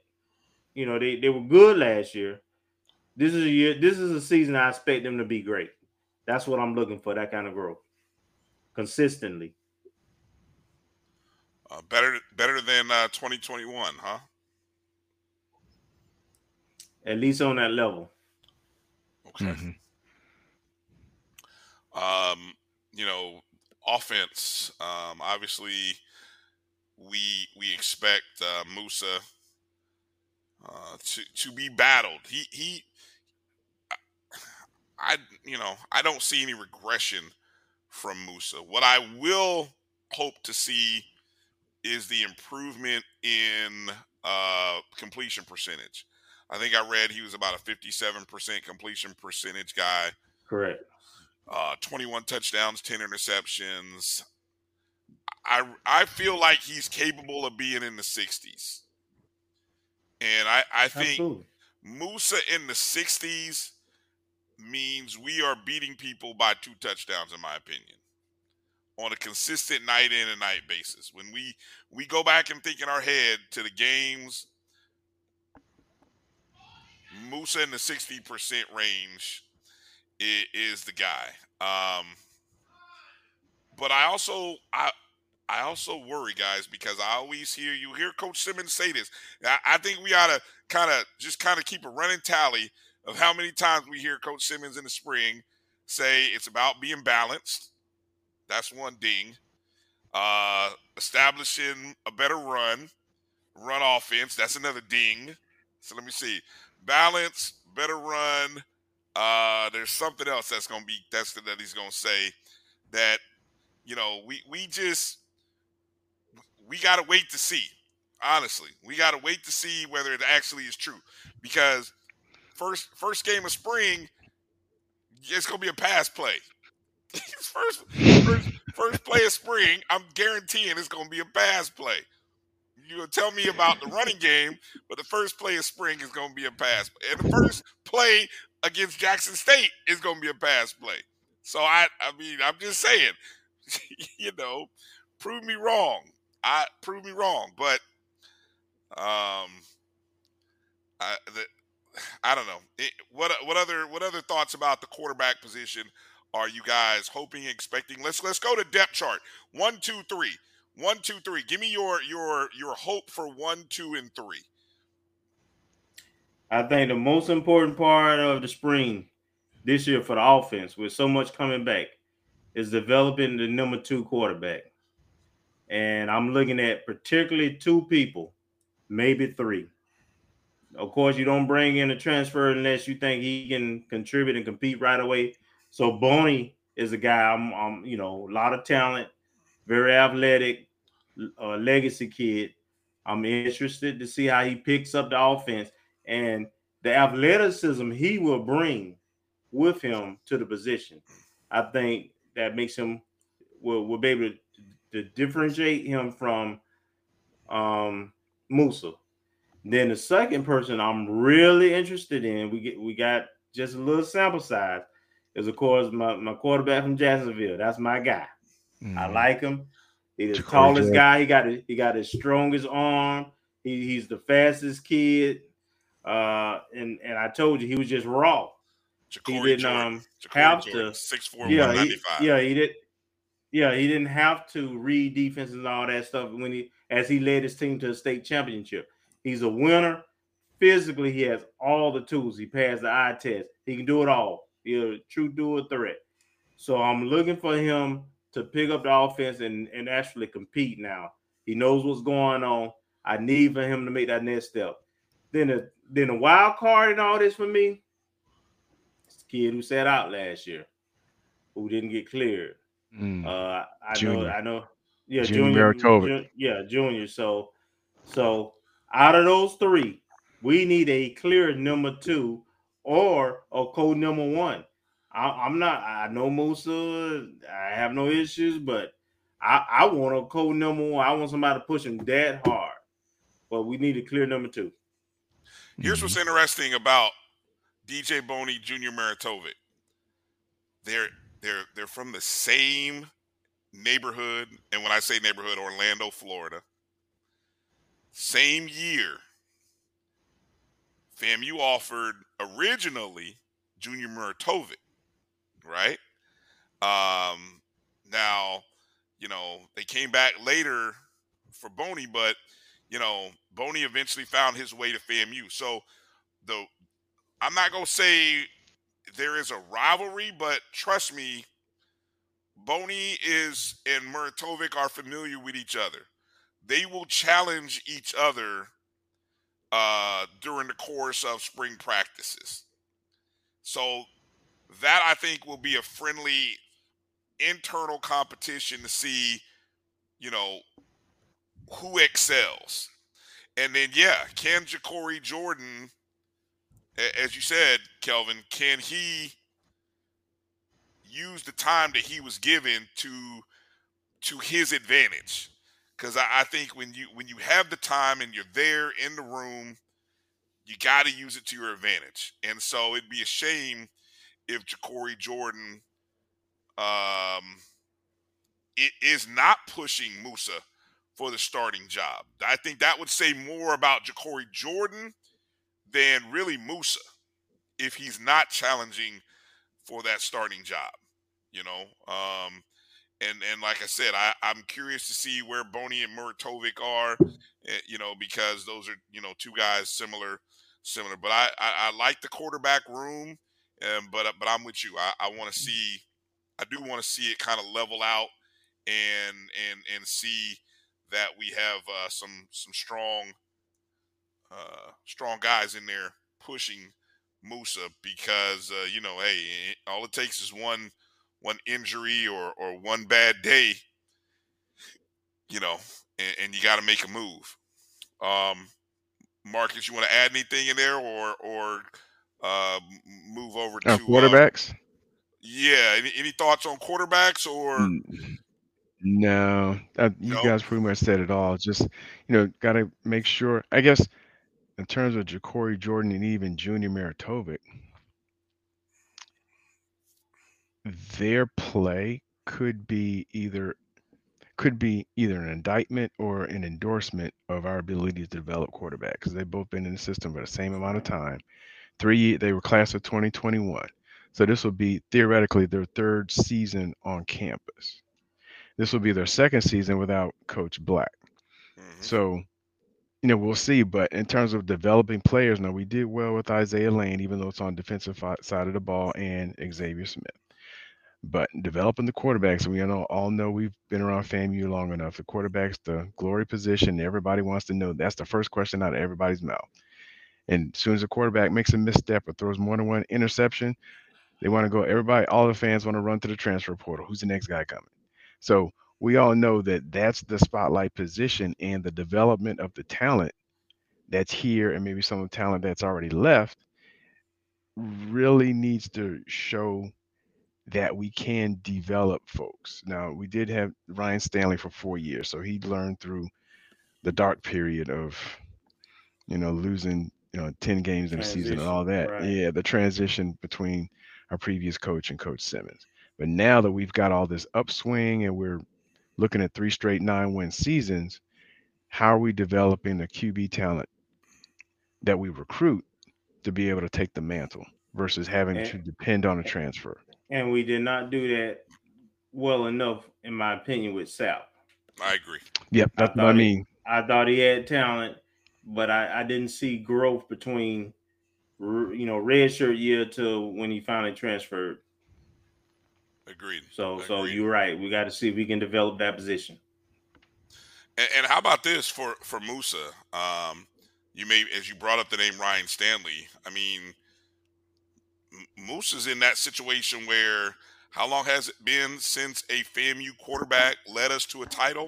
You know, they, they were good last year. This is a year. This is a season I expect them to be great. That's what I'm looking for, that kind of growth, consistently. Uh, better better than uh, twenty twenty-one, huh? At least on that level. Okay. Mm-hmm. Um, you know, offense, um, obviously we we expect uh, Musa – Uh, to to be battled. He he. I you know I don't see any regression from Musa. What I will hope to see is the improvement in uh, completion percentage. I think I read he was about a fifty-seven percent completion percentage guy. Correct. Uh, twenty-one touchdowns, ten interceptions. I I feel like he's capable of being in the sixties. And I, I think Absolutely. Musa in the sixties means we are beating people by two touchdowns, in my opinion, on a consistent night in and night basis. When we, we go back and think in our head to the games, Musa in the sixty percent range is, is the guy. Um, but I also I. I also worry, guys, because I always hear you hear Coach Simmons say this. I, I think we ought to kind of just kind of keep a running tally of how many times we hear Coach Simmons in the spring say it's about being balanced. That's one ding. Uh, establishing a better run, run offense. That's another ding. So let me see. Balance, better run. Uh, there's something else that's going to be, that's that he's going to say that, you know, we, we just – we got to wait to see, honestly. We got to wait to see whether it actually is true. Because first first game of spring, it's going to be a pass play. first, first, first play of spring, I'm guaranteeing it's going to be a pass play. You'll tell me about the running game, but the first play of spring is going to be a pass play. And the first play against Jackson State is going to be a pass play. So, I, I mean, I'm just saying, you know, prove me wrong. I prove me wrong, but um, I the, I don't know it, what what other what other thoughts about the quarterback position are you guys hoping, expecting? Let's let's go to depth chart. One, two, three. One, two, three. Give me your your your hope for one, two, and three. I think the most important part of the spring this year for the offense, with so much coming back, is developing the number two quarterback. And I'm looking at particularly two people, maybe three. Of course, you don't bring in a transfer unless you think he can contribute and compete right away. So Boney is a guy, I'm, I'm you know, a lot of talent, very athletic, uh, legacy kid. I'm interested to see how he picks up the offense and the athleticism he will bring with him to the position. I think that makes him, we'll, we'll be able to, to differentiate him from um, Musa. Then the second person I'm really interested in, we get, we got just a little sample size, is, of course, my, my quarterback from Jacksonville. That's my guy. Mm-hmm. I like him. He's the tallest guy. He got a, he got his strongest arm. He, he's the fastest kid. Uh, and, and I told you, he was just raw. Ja'Cory he didn't um, have Jordan, to. six four, yeah, one ninety-five. He, yeah, he did. Yeah, he didn't have to read defenses and all that stuff when he, as he led his team to a state championship. He's a winner. Physically, he has all the tools. He passed the eye test. He can do it all. He's a true dual threat. So I'm looking for him to pick up the offense and, and actually compete now. He knows what's going on. I need for him to make that next step. Then the, then the wild card and all this for me, it's the kid who sat out last year, who didn't get cleared. Mm. Uh, I junior. know, I know. Yeah, junior, junior jun, yeah, junior. So, so out of those three, we need a clear number two or a cold number one. I, I'm not. I know Musa. I have no issues, but I, I want a cold number one. I want somebody to push him that hard. But we need a clear number two. Here's what's interesting about D J Boney, Junior Maritovic. They're they're they're from the same neighborhood, and when I say neighborhood, Orlando, Florida. Same year, FAMU offered originally Junior Muratovic, right? Um, now, you know, they came back later for Boney, but, you know, Boney eventually found his way to FAMU. So, the I'm not going to say there is a rivalry, but trust me, Boney is and Muratovic are familiar with each other. They will challenge each other uh, during the course of spring practices. So that, I think, will be a friendly internal competition to see, you know, who excels. And then, yeah, can Ja'Cory Jordan, as you said, Kelvin, can he use the time that he was given to to his advantage? Because I, I think when you when you have the time and you're there in the room, you got to use it to your advantage. And so it'd be a shame if Ja'Cory Jordan um, it is not pushing Musa for the starting job. I think that would say more about Ja'Cory Jordan than really Musa if he's not challenging for that starting job, you know. Um, and, and like I said, I, I'm curious to see where Boney and Muratovic are, you know, because those are, you know, two guys similar, similar. But I, I, I like the quarterback room, and, but but I'm with you. I, I want to see – I do want to see it kind of level out and and and see that we have uh, some some strong, uh, strong guys in there pushing Musa because, uh, you know, hey, it, all it takes is one one injury or or one bad day, you know, and, and you got to make a move. Um, Marcus, you want to add anything in there or or uh, move over uh, to quarterbacks? Uh, yeah. Any, any thoughts on quarterbacks or mm. – No, I, you nope. guys pretty much said it all. Just, you know, got to make sure, I guess, in terms of Ja'Cory Jordan and even Junior Muratovic, their play could be either could be either an indictment or an endorsement of our ability to develop quarterbacks, because they've both been in the system for the same amount of time. Three, they were class of twenty twenty-one. So this will be theoretically their third season on campus. This will be their second season without Coach Black. Mm-hmm. So, you know, we'll see. But in terms of developing players, now we did well with Isaiah Land, even though it's on the defensive side of the ball, and Xavier Smith. But developing the quarterbacks, we all know we've been around FAMU long enough. The quarterback's the glory position. Everybody wants to know. That's the first question out of everybody's mouth. And as soon as the quarterback makes a misstep or throws more than one interception, they want to go, everybody, all the fans want to run to the transfer portal. Who's the next guy coming? So we all know that that's the spotlight position, and the development of the talent that's here and maybe some of the talent that's already left really needs to show that we can develop folks. Now, we did have Ryan Stanley for four years, so he learned through the dark period of, you know, losing, you know, ten games in a season and all that. Right. Yeah, the transition between our previous coach and Coach Simmons. But now that we've got all this upswing and we're looking at three straight nine-win seasons, how are we developing the Q B talent that we recruit to be able to take the mantle versus having and, to depend on a transfer? And we did not do that well enough, in my opinion, with Sal. I agree. Yep, that's I what I mean. He, I thought he had talent, but I, I didn't see growth between, you know, redshirt year to when he finally transferred. Agreed. So, Agreed. so you're right. We got to see if we can develop that position. And, and how about this for for Musa? Um, you may, as you brought up the name Ryan Stanley. I mean, Musa's in that situation where how long has it been since a FAMU quarterback led us to a title?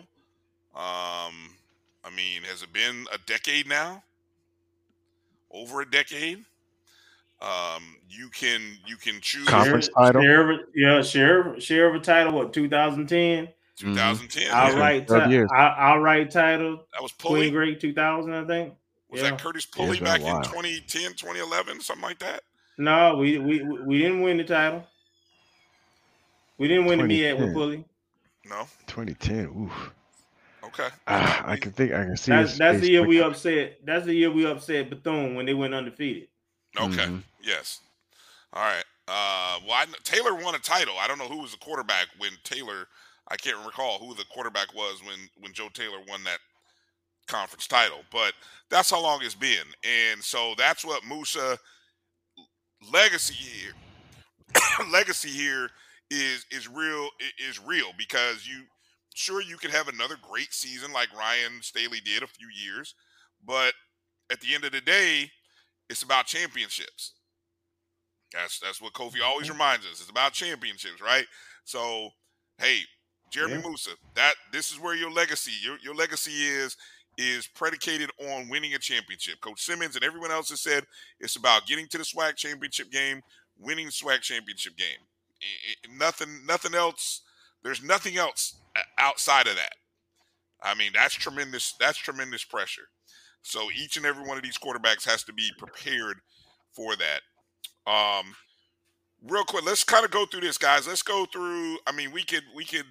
Um, I mean, has it been a decade now? Over a decade? Um, you can you can choose conference title. Share of, yeah, share share of a title. What twenty ten? twenty ten. Outright, yeah. ti- outright title. That was Pulley. Great two thousand, I think. Was yeah. that Curtis Pulley yeah, back in twenty ten, twenty eleven, something like that? No, we we we didn't win the title. We didn't win the M E A C with Pulley. No. twenty ten. Oof. Okay. Ah, I can think. I can see. That's, that's the year we upset. That's the year we upset Bethune when they went undefeated. Okay. Mm-hmm. Yes. All right. Uh, well, I, Taylor won a title. I don't know who was the quarterback when Taylor. I can't recall who the quarterback was when when Joe Taylor won that conference title. But that's how long it's been, and so that's what Musa legacy here. legacy here is is real is real because you sure you could have another great season like Ryan Staley did a few years, but at the end of the day, it's about championships. That's that's what Kofi always reminds us. It's about championships, right? So, hey, Jeremy yeah. Musa, that this is where your legacy, your your legacy is is predicated on winning a championship. Coach Simmons and everyone else has said it's about getting to the SWAC championship game, winning SWAC championship game. It, it, nothing nothing else. There's nothing else outside of that. I mean, that's tremendous. That's tremendous pressure. So each and every one of these quarterbacks has to be prepared for that. Um, real quick, let's kind of go through this, guys. Let's go through. I mean, we could we could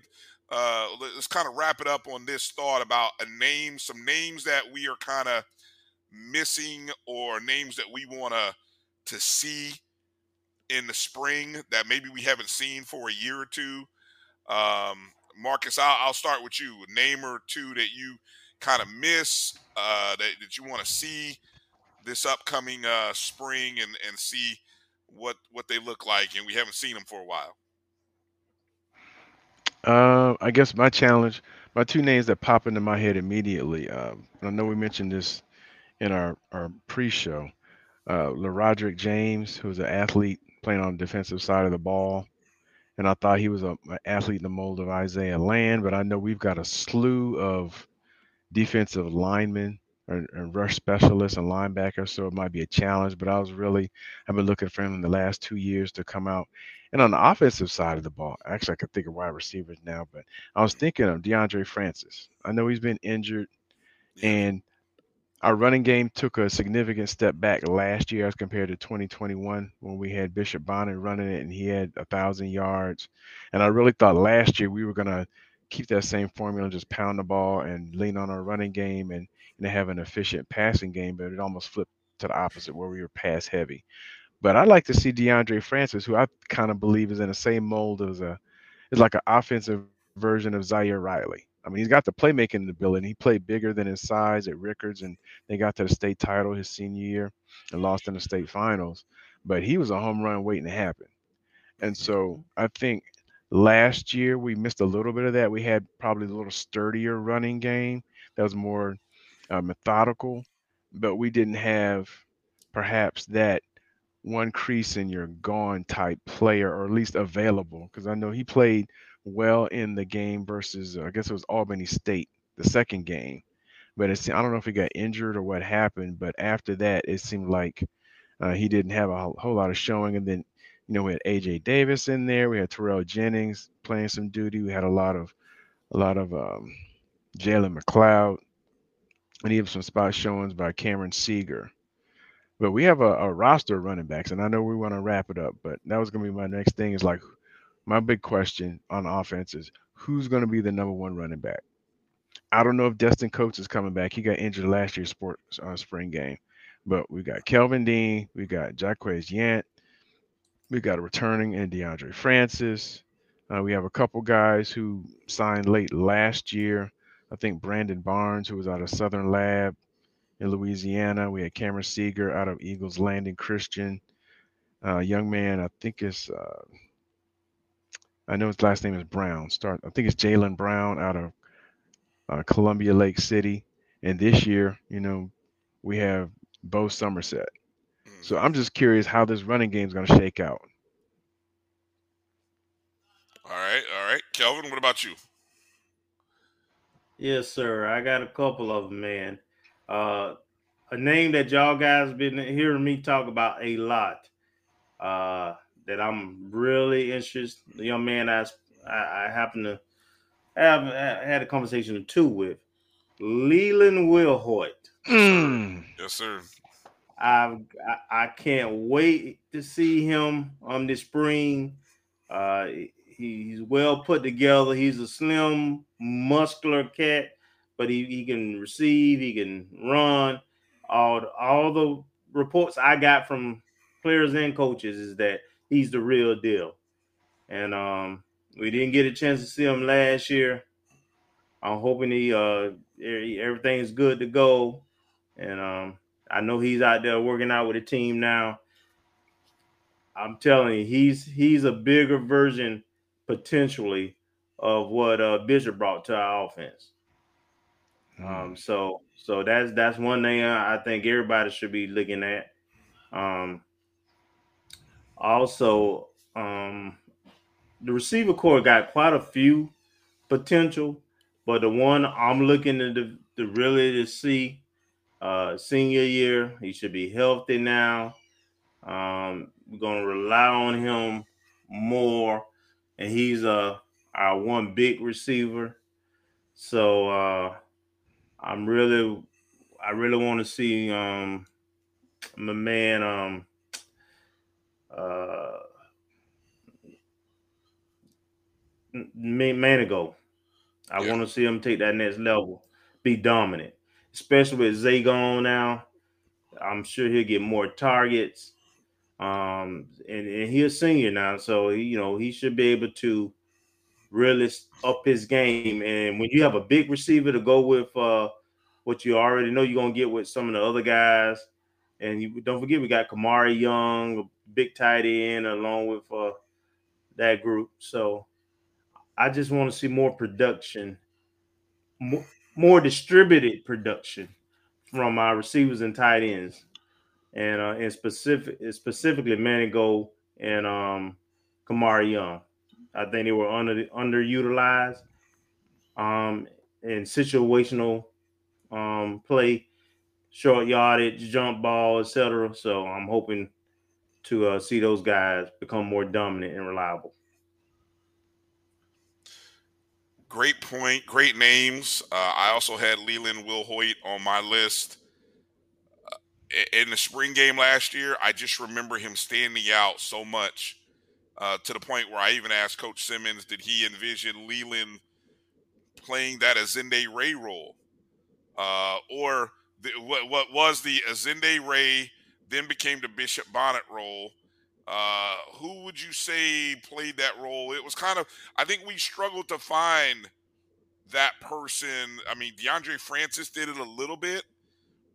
uh, let's kind of wrap it up on this thought about a name, some names that we are kind of missing, or names that we want to to see in the spring that maybe we haven't seen for a year or two. Um, Marcus, I'll, I'll start with you. A name or two that you kind of miss uh, that, that you want to see this upcoming uh, spring and, and see what what they look like, and we haven't seen them for a while. Uh, I guess my challenge, my two names that pop into my head immediately, uh, and I know we mentioned this in our, our pre-show, uh, LaRodrick James, who's an athlete playing on the defensive side of the ball. And I thought he was a, an athlete in the mold of Isaiah Land, but I know we've got a slew of defensive linemen and, and rush specialists and linebackers, so it might be a challenge. But I was really, I've been looking for him in the last two years to come out. And on the offensive side of the ball, actually, I could think of wide receivers now, but I was thinking of DeAndre Francis. I know he's been injured, and our running game took a significant step back last year as compared to twenty twenty-one when we had Bishop Bonner running it and he had one thousand yards. And I really thought last year we were going to keep that same formula, just pound the ball and lean on our running game and, and have an efficient passing game, but it almost flipped to the opposite where we were pass heavy. But I'd like to see DeAndre Francis, who I kind of believe is in the same mold as a is like an offensive version of Zaire Riley. I mean, he's got the playmaking ability. He played bigger than his size at Rickards, and they got to the state title his senior year and lost in the state finals. But he was a home run waiting to happen. And so I think last year we missed a little bit of that. We had probably a little sturdier running game that was more uh, methodical, but we didn't have perhaps that one crease and you're gone type player, or at least available, because I know he played – well in the game versus uh, I guess it was Albany State, the second game, but it's, I don't know if he got injured or what happened, but after that it seemed like uh, he didn't have a whole lot of showing. And then, you know, we had A J Davis in there, we had Terrell Jennings playing some duty, we had a lot of a lot of um, Jalen McLeod, and even some spot showings by Cameron Seeger. But we have a, a roster of running backs, and I know we want to wrap it up, but that was going to be my next thing, is like, my big question on offense is who's going to be the number one running back? I don't know if Destin Coates is coming back. He got injured last year's sports uh, spring game, but we got Kelvin Dean, we got Jacquez Yant, we got a returning and DeAndre Francis. Uh, we have a couple guys who signed late last year. I think Brandon Barnes, who was out of Southern Lab in Louisiana. We had Cameron Seeger out of Eagles Landing Christian. Uh, young man, I think it's uh, I know his last name is Brown. Start. I think it's Jalen Brown out of uh, Columbia Lake City. And this year, you know, we have Bo Somerset. So I'm just curious how this running game is going to shake out. All right, all right. Kelvin, what about you? Yes, sir. I got a couple of them, man. Uh, a name that y'all guys been hearing me talk about a lot uh, that I'm really interested. The young man I, I, I happen to have I had a conversation or two with, Leland Wilhoit. Mm. Yes, sir. I've, I I can't wait to see him um, this spring. Uh, he, he's well put together. He's a slim, muscular cat, but he, he can receive, he can run. All, all the reports I got from players and coaches is that he's the real deal. And um, we didn't get a chance to see him last year. I'm hoping he uh, everything's good to go. And um, I know he's out there working out with the team now. I'm telling you, he's he's a bigger version potentially of what uh, Bishop brought to our offense. Mm. Um, so so that's that's one thing I think everybody should be looking at. Um, also, um, the receiver corps got quite a few potential, but the one I'm looking to, to really to see. Uh, senior year, he should be healthy now. Um, we're gonna rely on him more, and he's uh, our one big receiver. So uh, I'm really, I really want to see um, my man, um, uh, Man- Manigo. I yeah. want to see him take that next level, be dominant. Especially with Zay gone now, I'm sure he'll get more targets. Um, and, and he's a senior now, so he, you know he should be able to really up his game. And when you have a big receiver to go with uh, what you already know you're going to get with some of the other guys, and you, don't forget we got Kamari Young, a big tight end, along with uh, that group. So I just want to see more production. More, more distributed production from our receivers and tight ends, and uh, and specific specifically Manigo and um, Kamari Young. I think they were under underutilized um, in situational um, play, short yardage, jump ball, et cetera. So I'm hoping to uh, see those guys become more dominant and reliable. Great point. Great names. Uh, I also had Leland Wilhoit on my list. Uh, in the spring game last year, I just remember him standing out so much uh, to the point where I even asked Coach Simmons, did he envision Leland playing that Azinde Ray role? Uh, or the, what, what was the Azinde Ray then became the Bishop Bonnet role? Uh, who would you say played that role? It was kind of, I think we struggled to find that person. I mean, DeAndre Francis did it a little bit,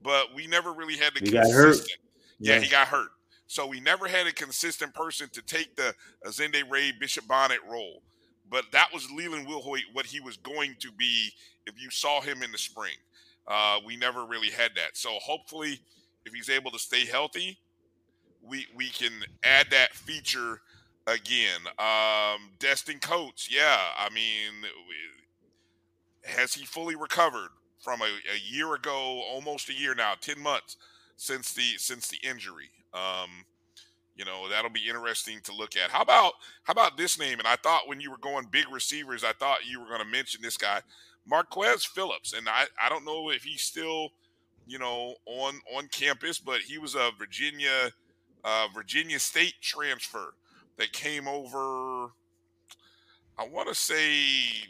but we never really had the he consistent. Yeah, yeah, he got hurt. So we never had a consistent person to take the Azinde Ray, Bishop Bonnet role. But that was Leland Wilhoit, what he was going to be if you saw him in the spring. Uh, we never really had that. So hopefully if he's able to stay healthy, we we can add that feature again. Um, Destin Coates, yeah. I mean, has he fully recovered from a, a year ago, almost a year now, ten months since the since the injury? Um, you know, that'll be interesting to look at. How about how about this name? And I thought when you were going big receivers, I thought you were going to mention this guy, Marquez Phillips. And I, I don't know if he's still, you know, on, on campus, but he was a Virginia – Uh, Virginia State transfer that came over, I want to say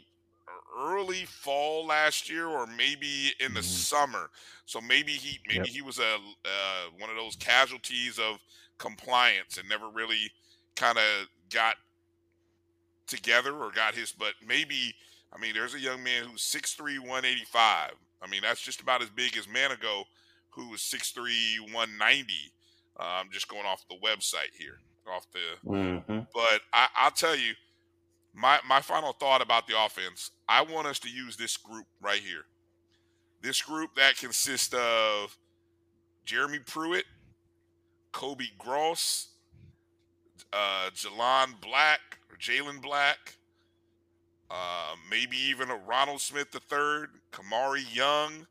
early fall last year, or maybe in the mm-hmm. summer. So maybe he maybe yep. he was a uh, one of those casualties of compliance and never really kind of got together or got his. But maybe, I mean, there's a young man who's six three, one eighty-five. I mean, that's just about as big as Manigo, who was six three, one ninety. I'm um, just going off the website here, off the. Mm-hmm. But I, I'll tell you, my my final thought about the offense, I want us to use this group right here. This group that consists of Jeremy Pruitt, Kobe Gross, uh, Jalon Black, or Jalen Black, uh, maybe even a Ronald Smith the third, Kamari Young,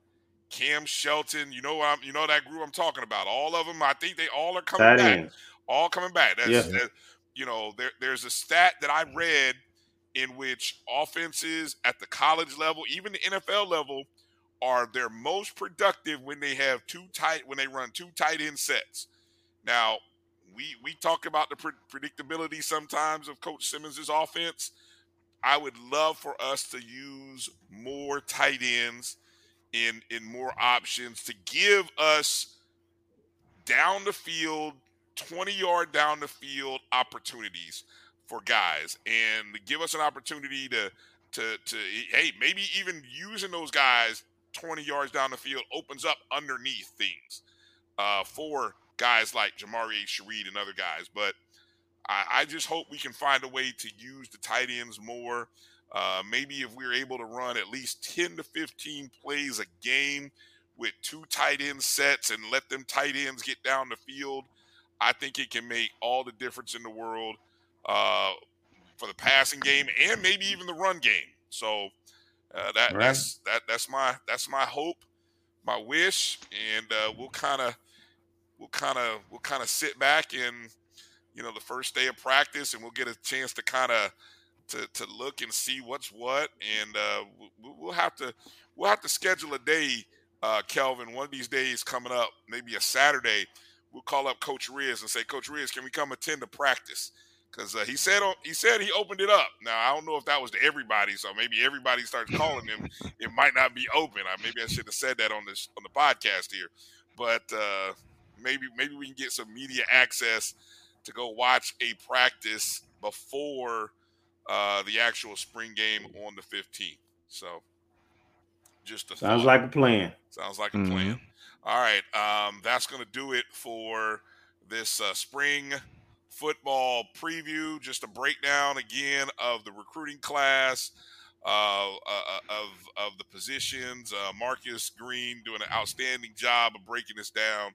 Cam Shelton. You know, I'm, you know that group I'm talking about. All of them, I think they all are coming that back. Is. All coming back. That's, yeah. that, you know, there, there's a stat that I read in which offenses at the college level, even the N F L level, are their most productive when they have two tight when they run two tight end sets. Now, we we talk about the pre- predictability sometimes of Coach Simmons' offense. I would love for us to use more tight ends in in more options to give us down the field, twenty-yard down the field opportunities for guys, and to give us an opportunity to to to hey, maybe even using those guys twenty yards down the field opens up underneath things uh, for guys like Jamari Sherried and other guys. But I, I just hope we can find a way to use the tight ends more. Uh, maybe if we're able to run at least ten to fifteen plays a game with two tight end sets and let them tight ends get down the field, I think it can make all the difference in the world uh, for the passing game and maybe even the run game. So uh, that, right. that's that that's my that's my hope, my wish, and uh, we'll kind of we'll kind of we'll kind of sit back and you know the first day of practice, and we'll get a chance to kind of to to look and see what's what, and uh, we'll, we'll have to we'll have to schedule a day, uh, Kelvin, one of these days coming up, maybe a Saturday. We'll call up Coach Riz and say, Coach Riz, can we come attend the practice? Because uh, he said he said he opened it up. Now, I don't know if that was to everybody, so maybe everybody starts calling him. It might not be open. I, maybe I should have said that on this on the podcast here. But uh, maybe maybe we can get some media access to go watch a practice before uh, the actual spring game on the fifteenth. So just a Sounds thought. like a plan. Sounds like a mm-hmm. plan. All right, um, that's going to do it for this uh, spring football preview. Just a breakdown again of the recruiting class, uh, uh, of of the positions. Uh, Marcus Green doing an outstanding job of breaking this down,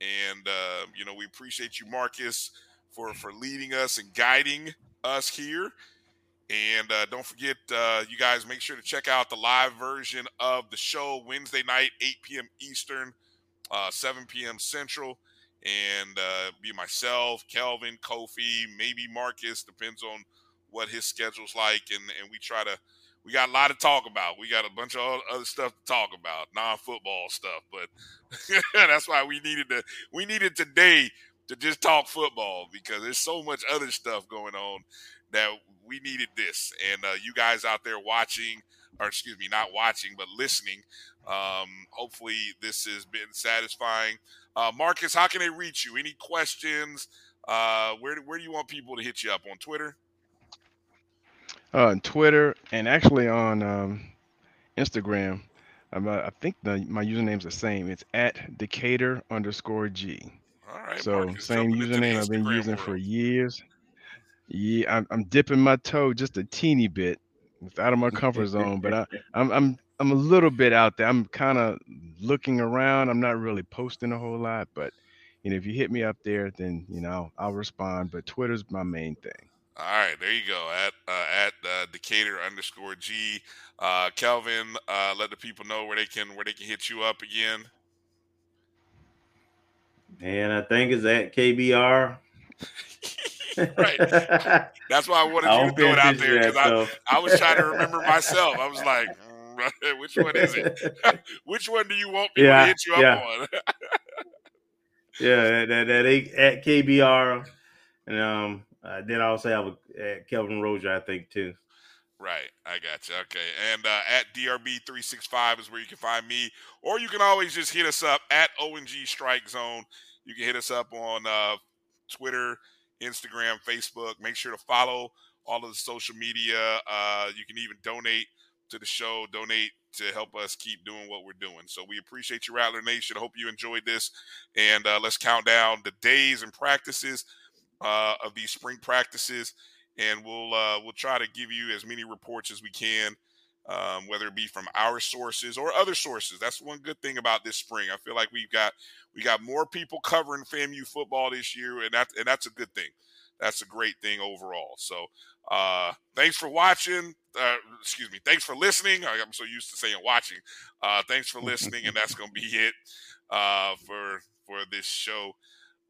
and uh, you know we appreciate you, Marcus, for for leading us and guiding us here. And uh, don't forget, uh, you guys, make sure to check out the live version of the show Wednesday night, eight p.m. Eastern, uh, seven p.m. Central. And uh, be myself, Kelvin, Kofi, maybe Marcus, depends on what his schedule's like. And, and we try to, we got a lot to talk about. We got a bunch of other stuff to talk about, non-football stuff. But that's why we needed to, we needed today to just talk football, because there's so much other stuff going on that we needed this. And uh, you guys out there watching, or excuse me, not watching, but listening, um, hopefully this has been satisfying. Uh, Marcus, how can they reach you? Any questions? Uh, where, where do you want people to hit you up? On Twitter? Uh, on Twitter, and actually on um, Instagram. I'm, uh, I think the, my username's the same. It's at Decatur underscore G. All right, so Marcus, same username I've been using world. for years. Yeah, I'm, I'm dipping my toe just a teeny bit. It's out of my comfort zone, but I, I'm I'm I'm a little bit out there. I'm kind of looking around. I'm not really posting a whole lot, but you know, if you hit me up there, then you know I'll, I'll respond. But Twitter's my main thing. All right, there you go. At uh, at uh, Decatur underscore G, uh, Kelvin. Uh, let the people know where they can where they can hit you up again. And I think it's at K B R. Right. That's why I wanted I you to throw it out there, because I, I was trying to remember myself. I was like, mm, which one is it? Which one do you want me yeah, to hit you yeah. up on? yeah, that, that at K B R. And um, I did also have a, at Kelvin Rozier, I think, too. Right. I got you. Okay. And uh, at D R B three sixty-five is where you can find me. Or you can always just hit us up at O N G Strike Zone. You can hit us up on uh, Twitter, Instagram, Facebook. Make sure to follow all of the social media. Uh, you can even donate to the show, donate to help us keep doing what we're doing. So we appreciate you, Rattler Nation. Hope you enjoyed this. And uh, let's count down the days and practices uh, of these spring practices. and we'll uh, we'll try to give you as many reports as we can, um, whether it be from our sources or other sources. That's one good thing about this spring. I feel like we've got we got more people covering FAMU football this year, and that and that's a good thing. That's a great thing overall. So uh, thanks for watching. Uh, excuse me. Thanks for listening. I'm so used to saying watching. Uh, thanks for listening, and that's going to be it uh, for for this show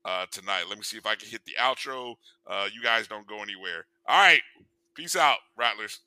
uh, tonight. Let me see if I can hit the outro. Uh, you guys don't go anywhere. All right. Peace out, Rattlers.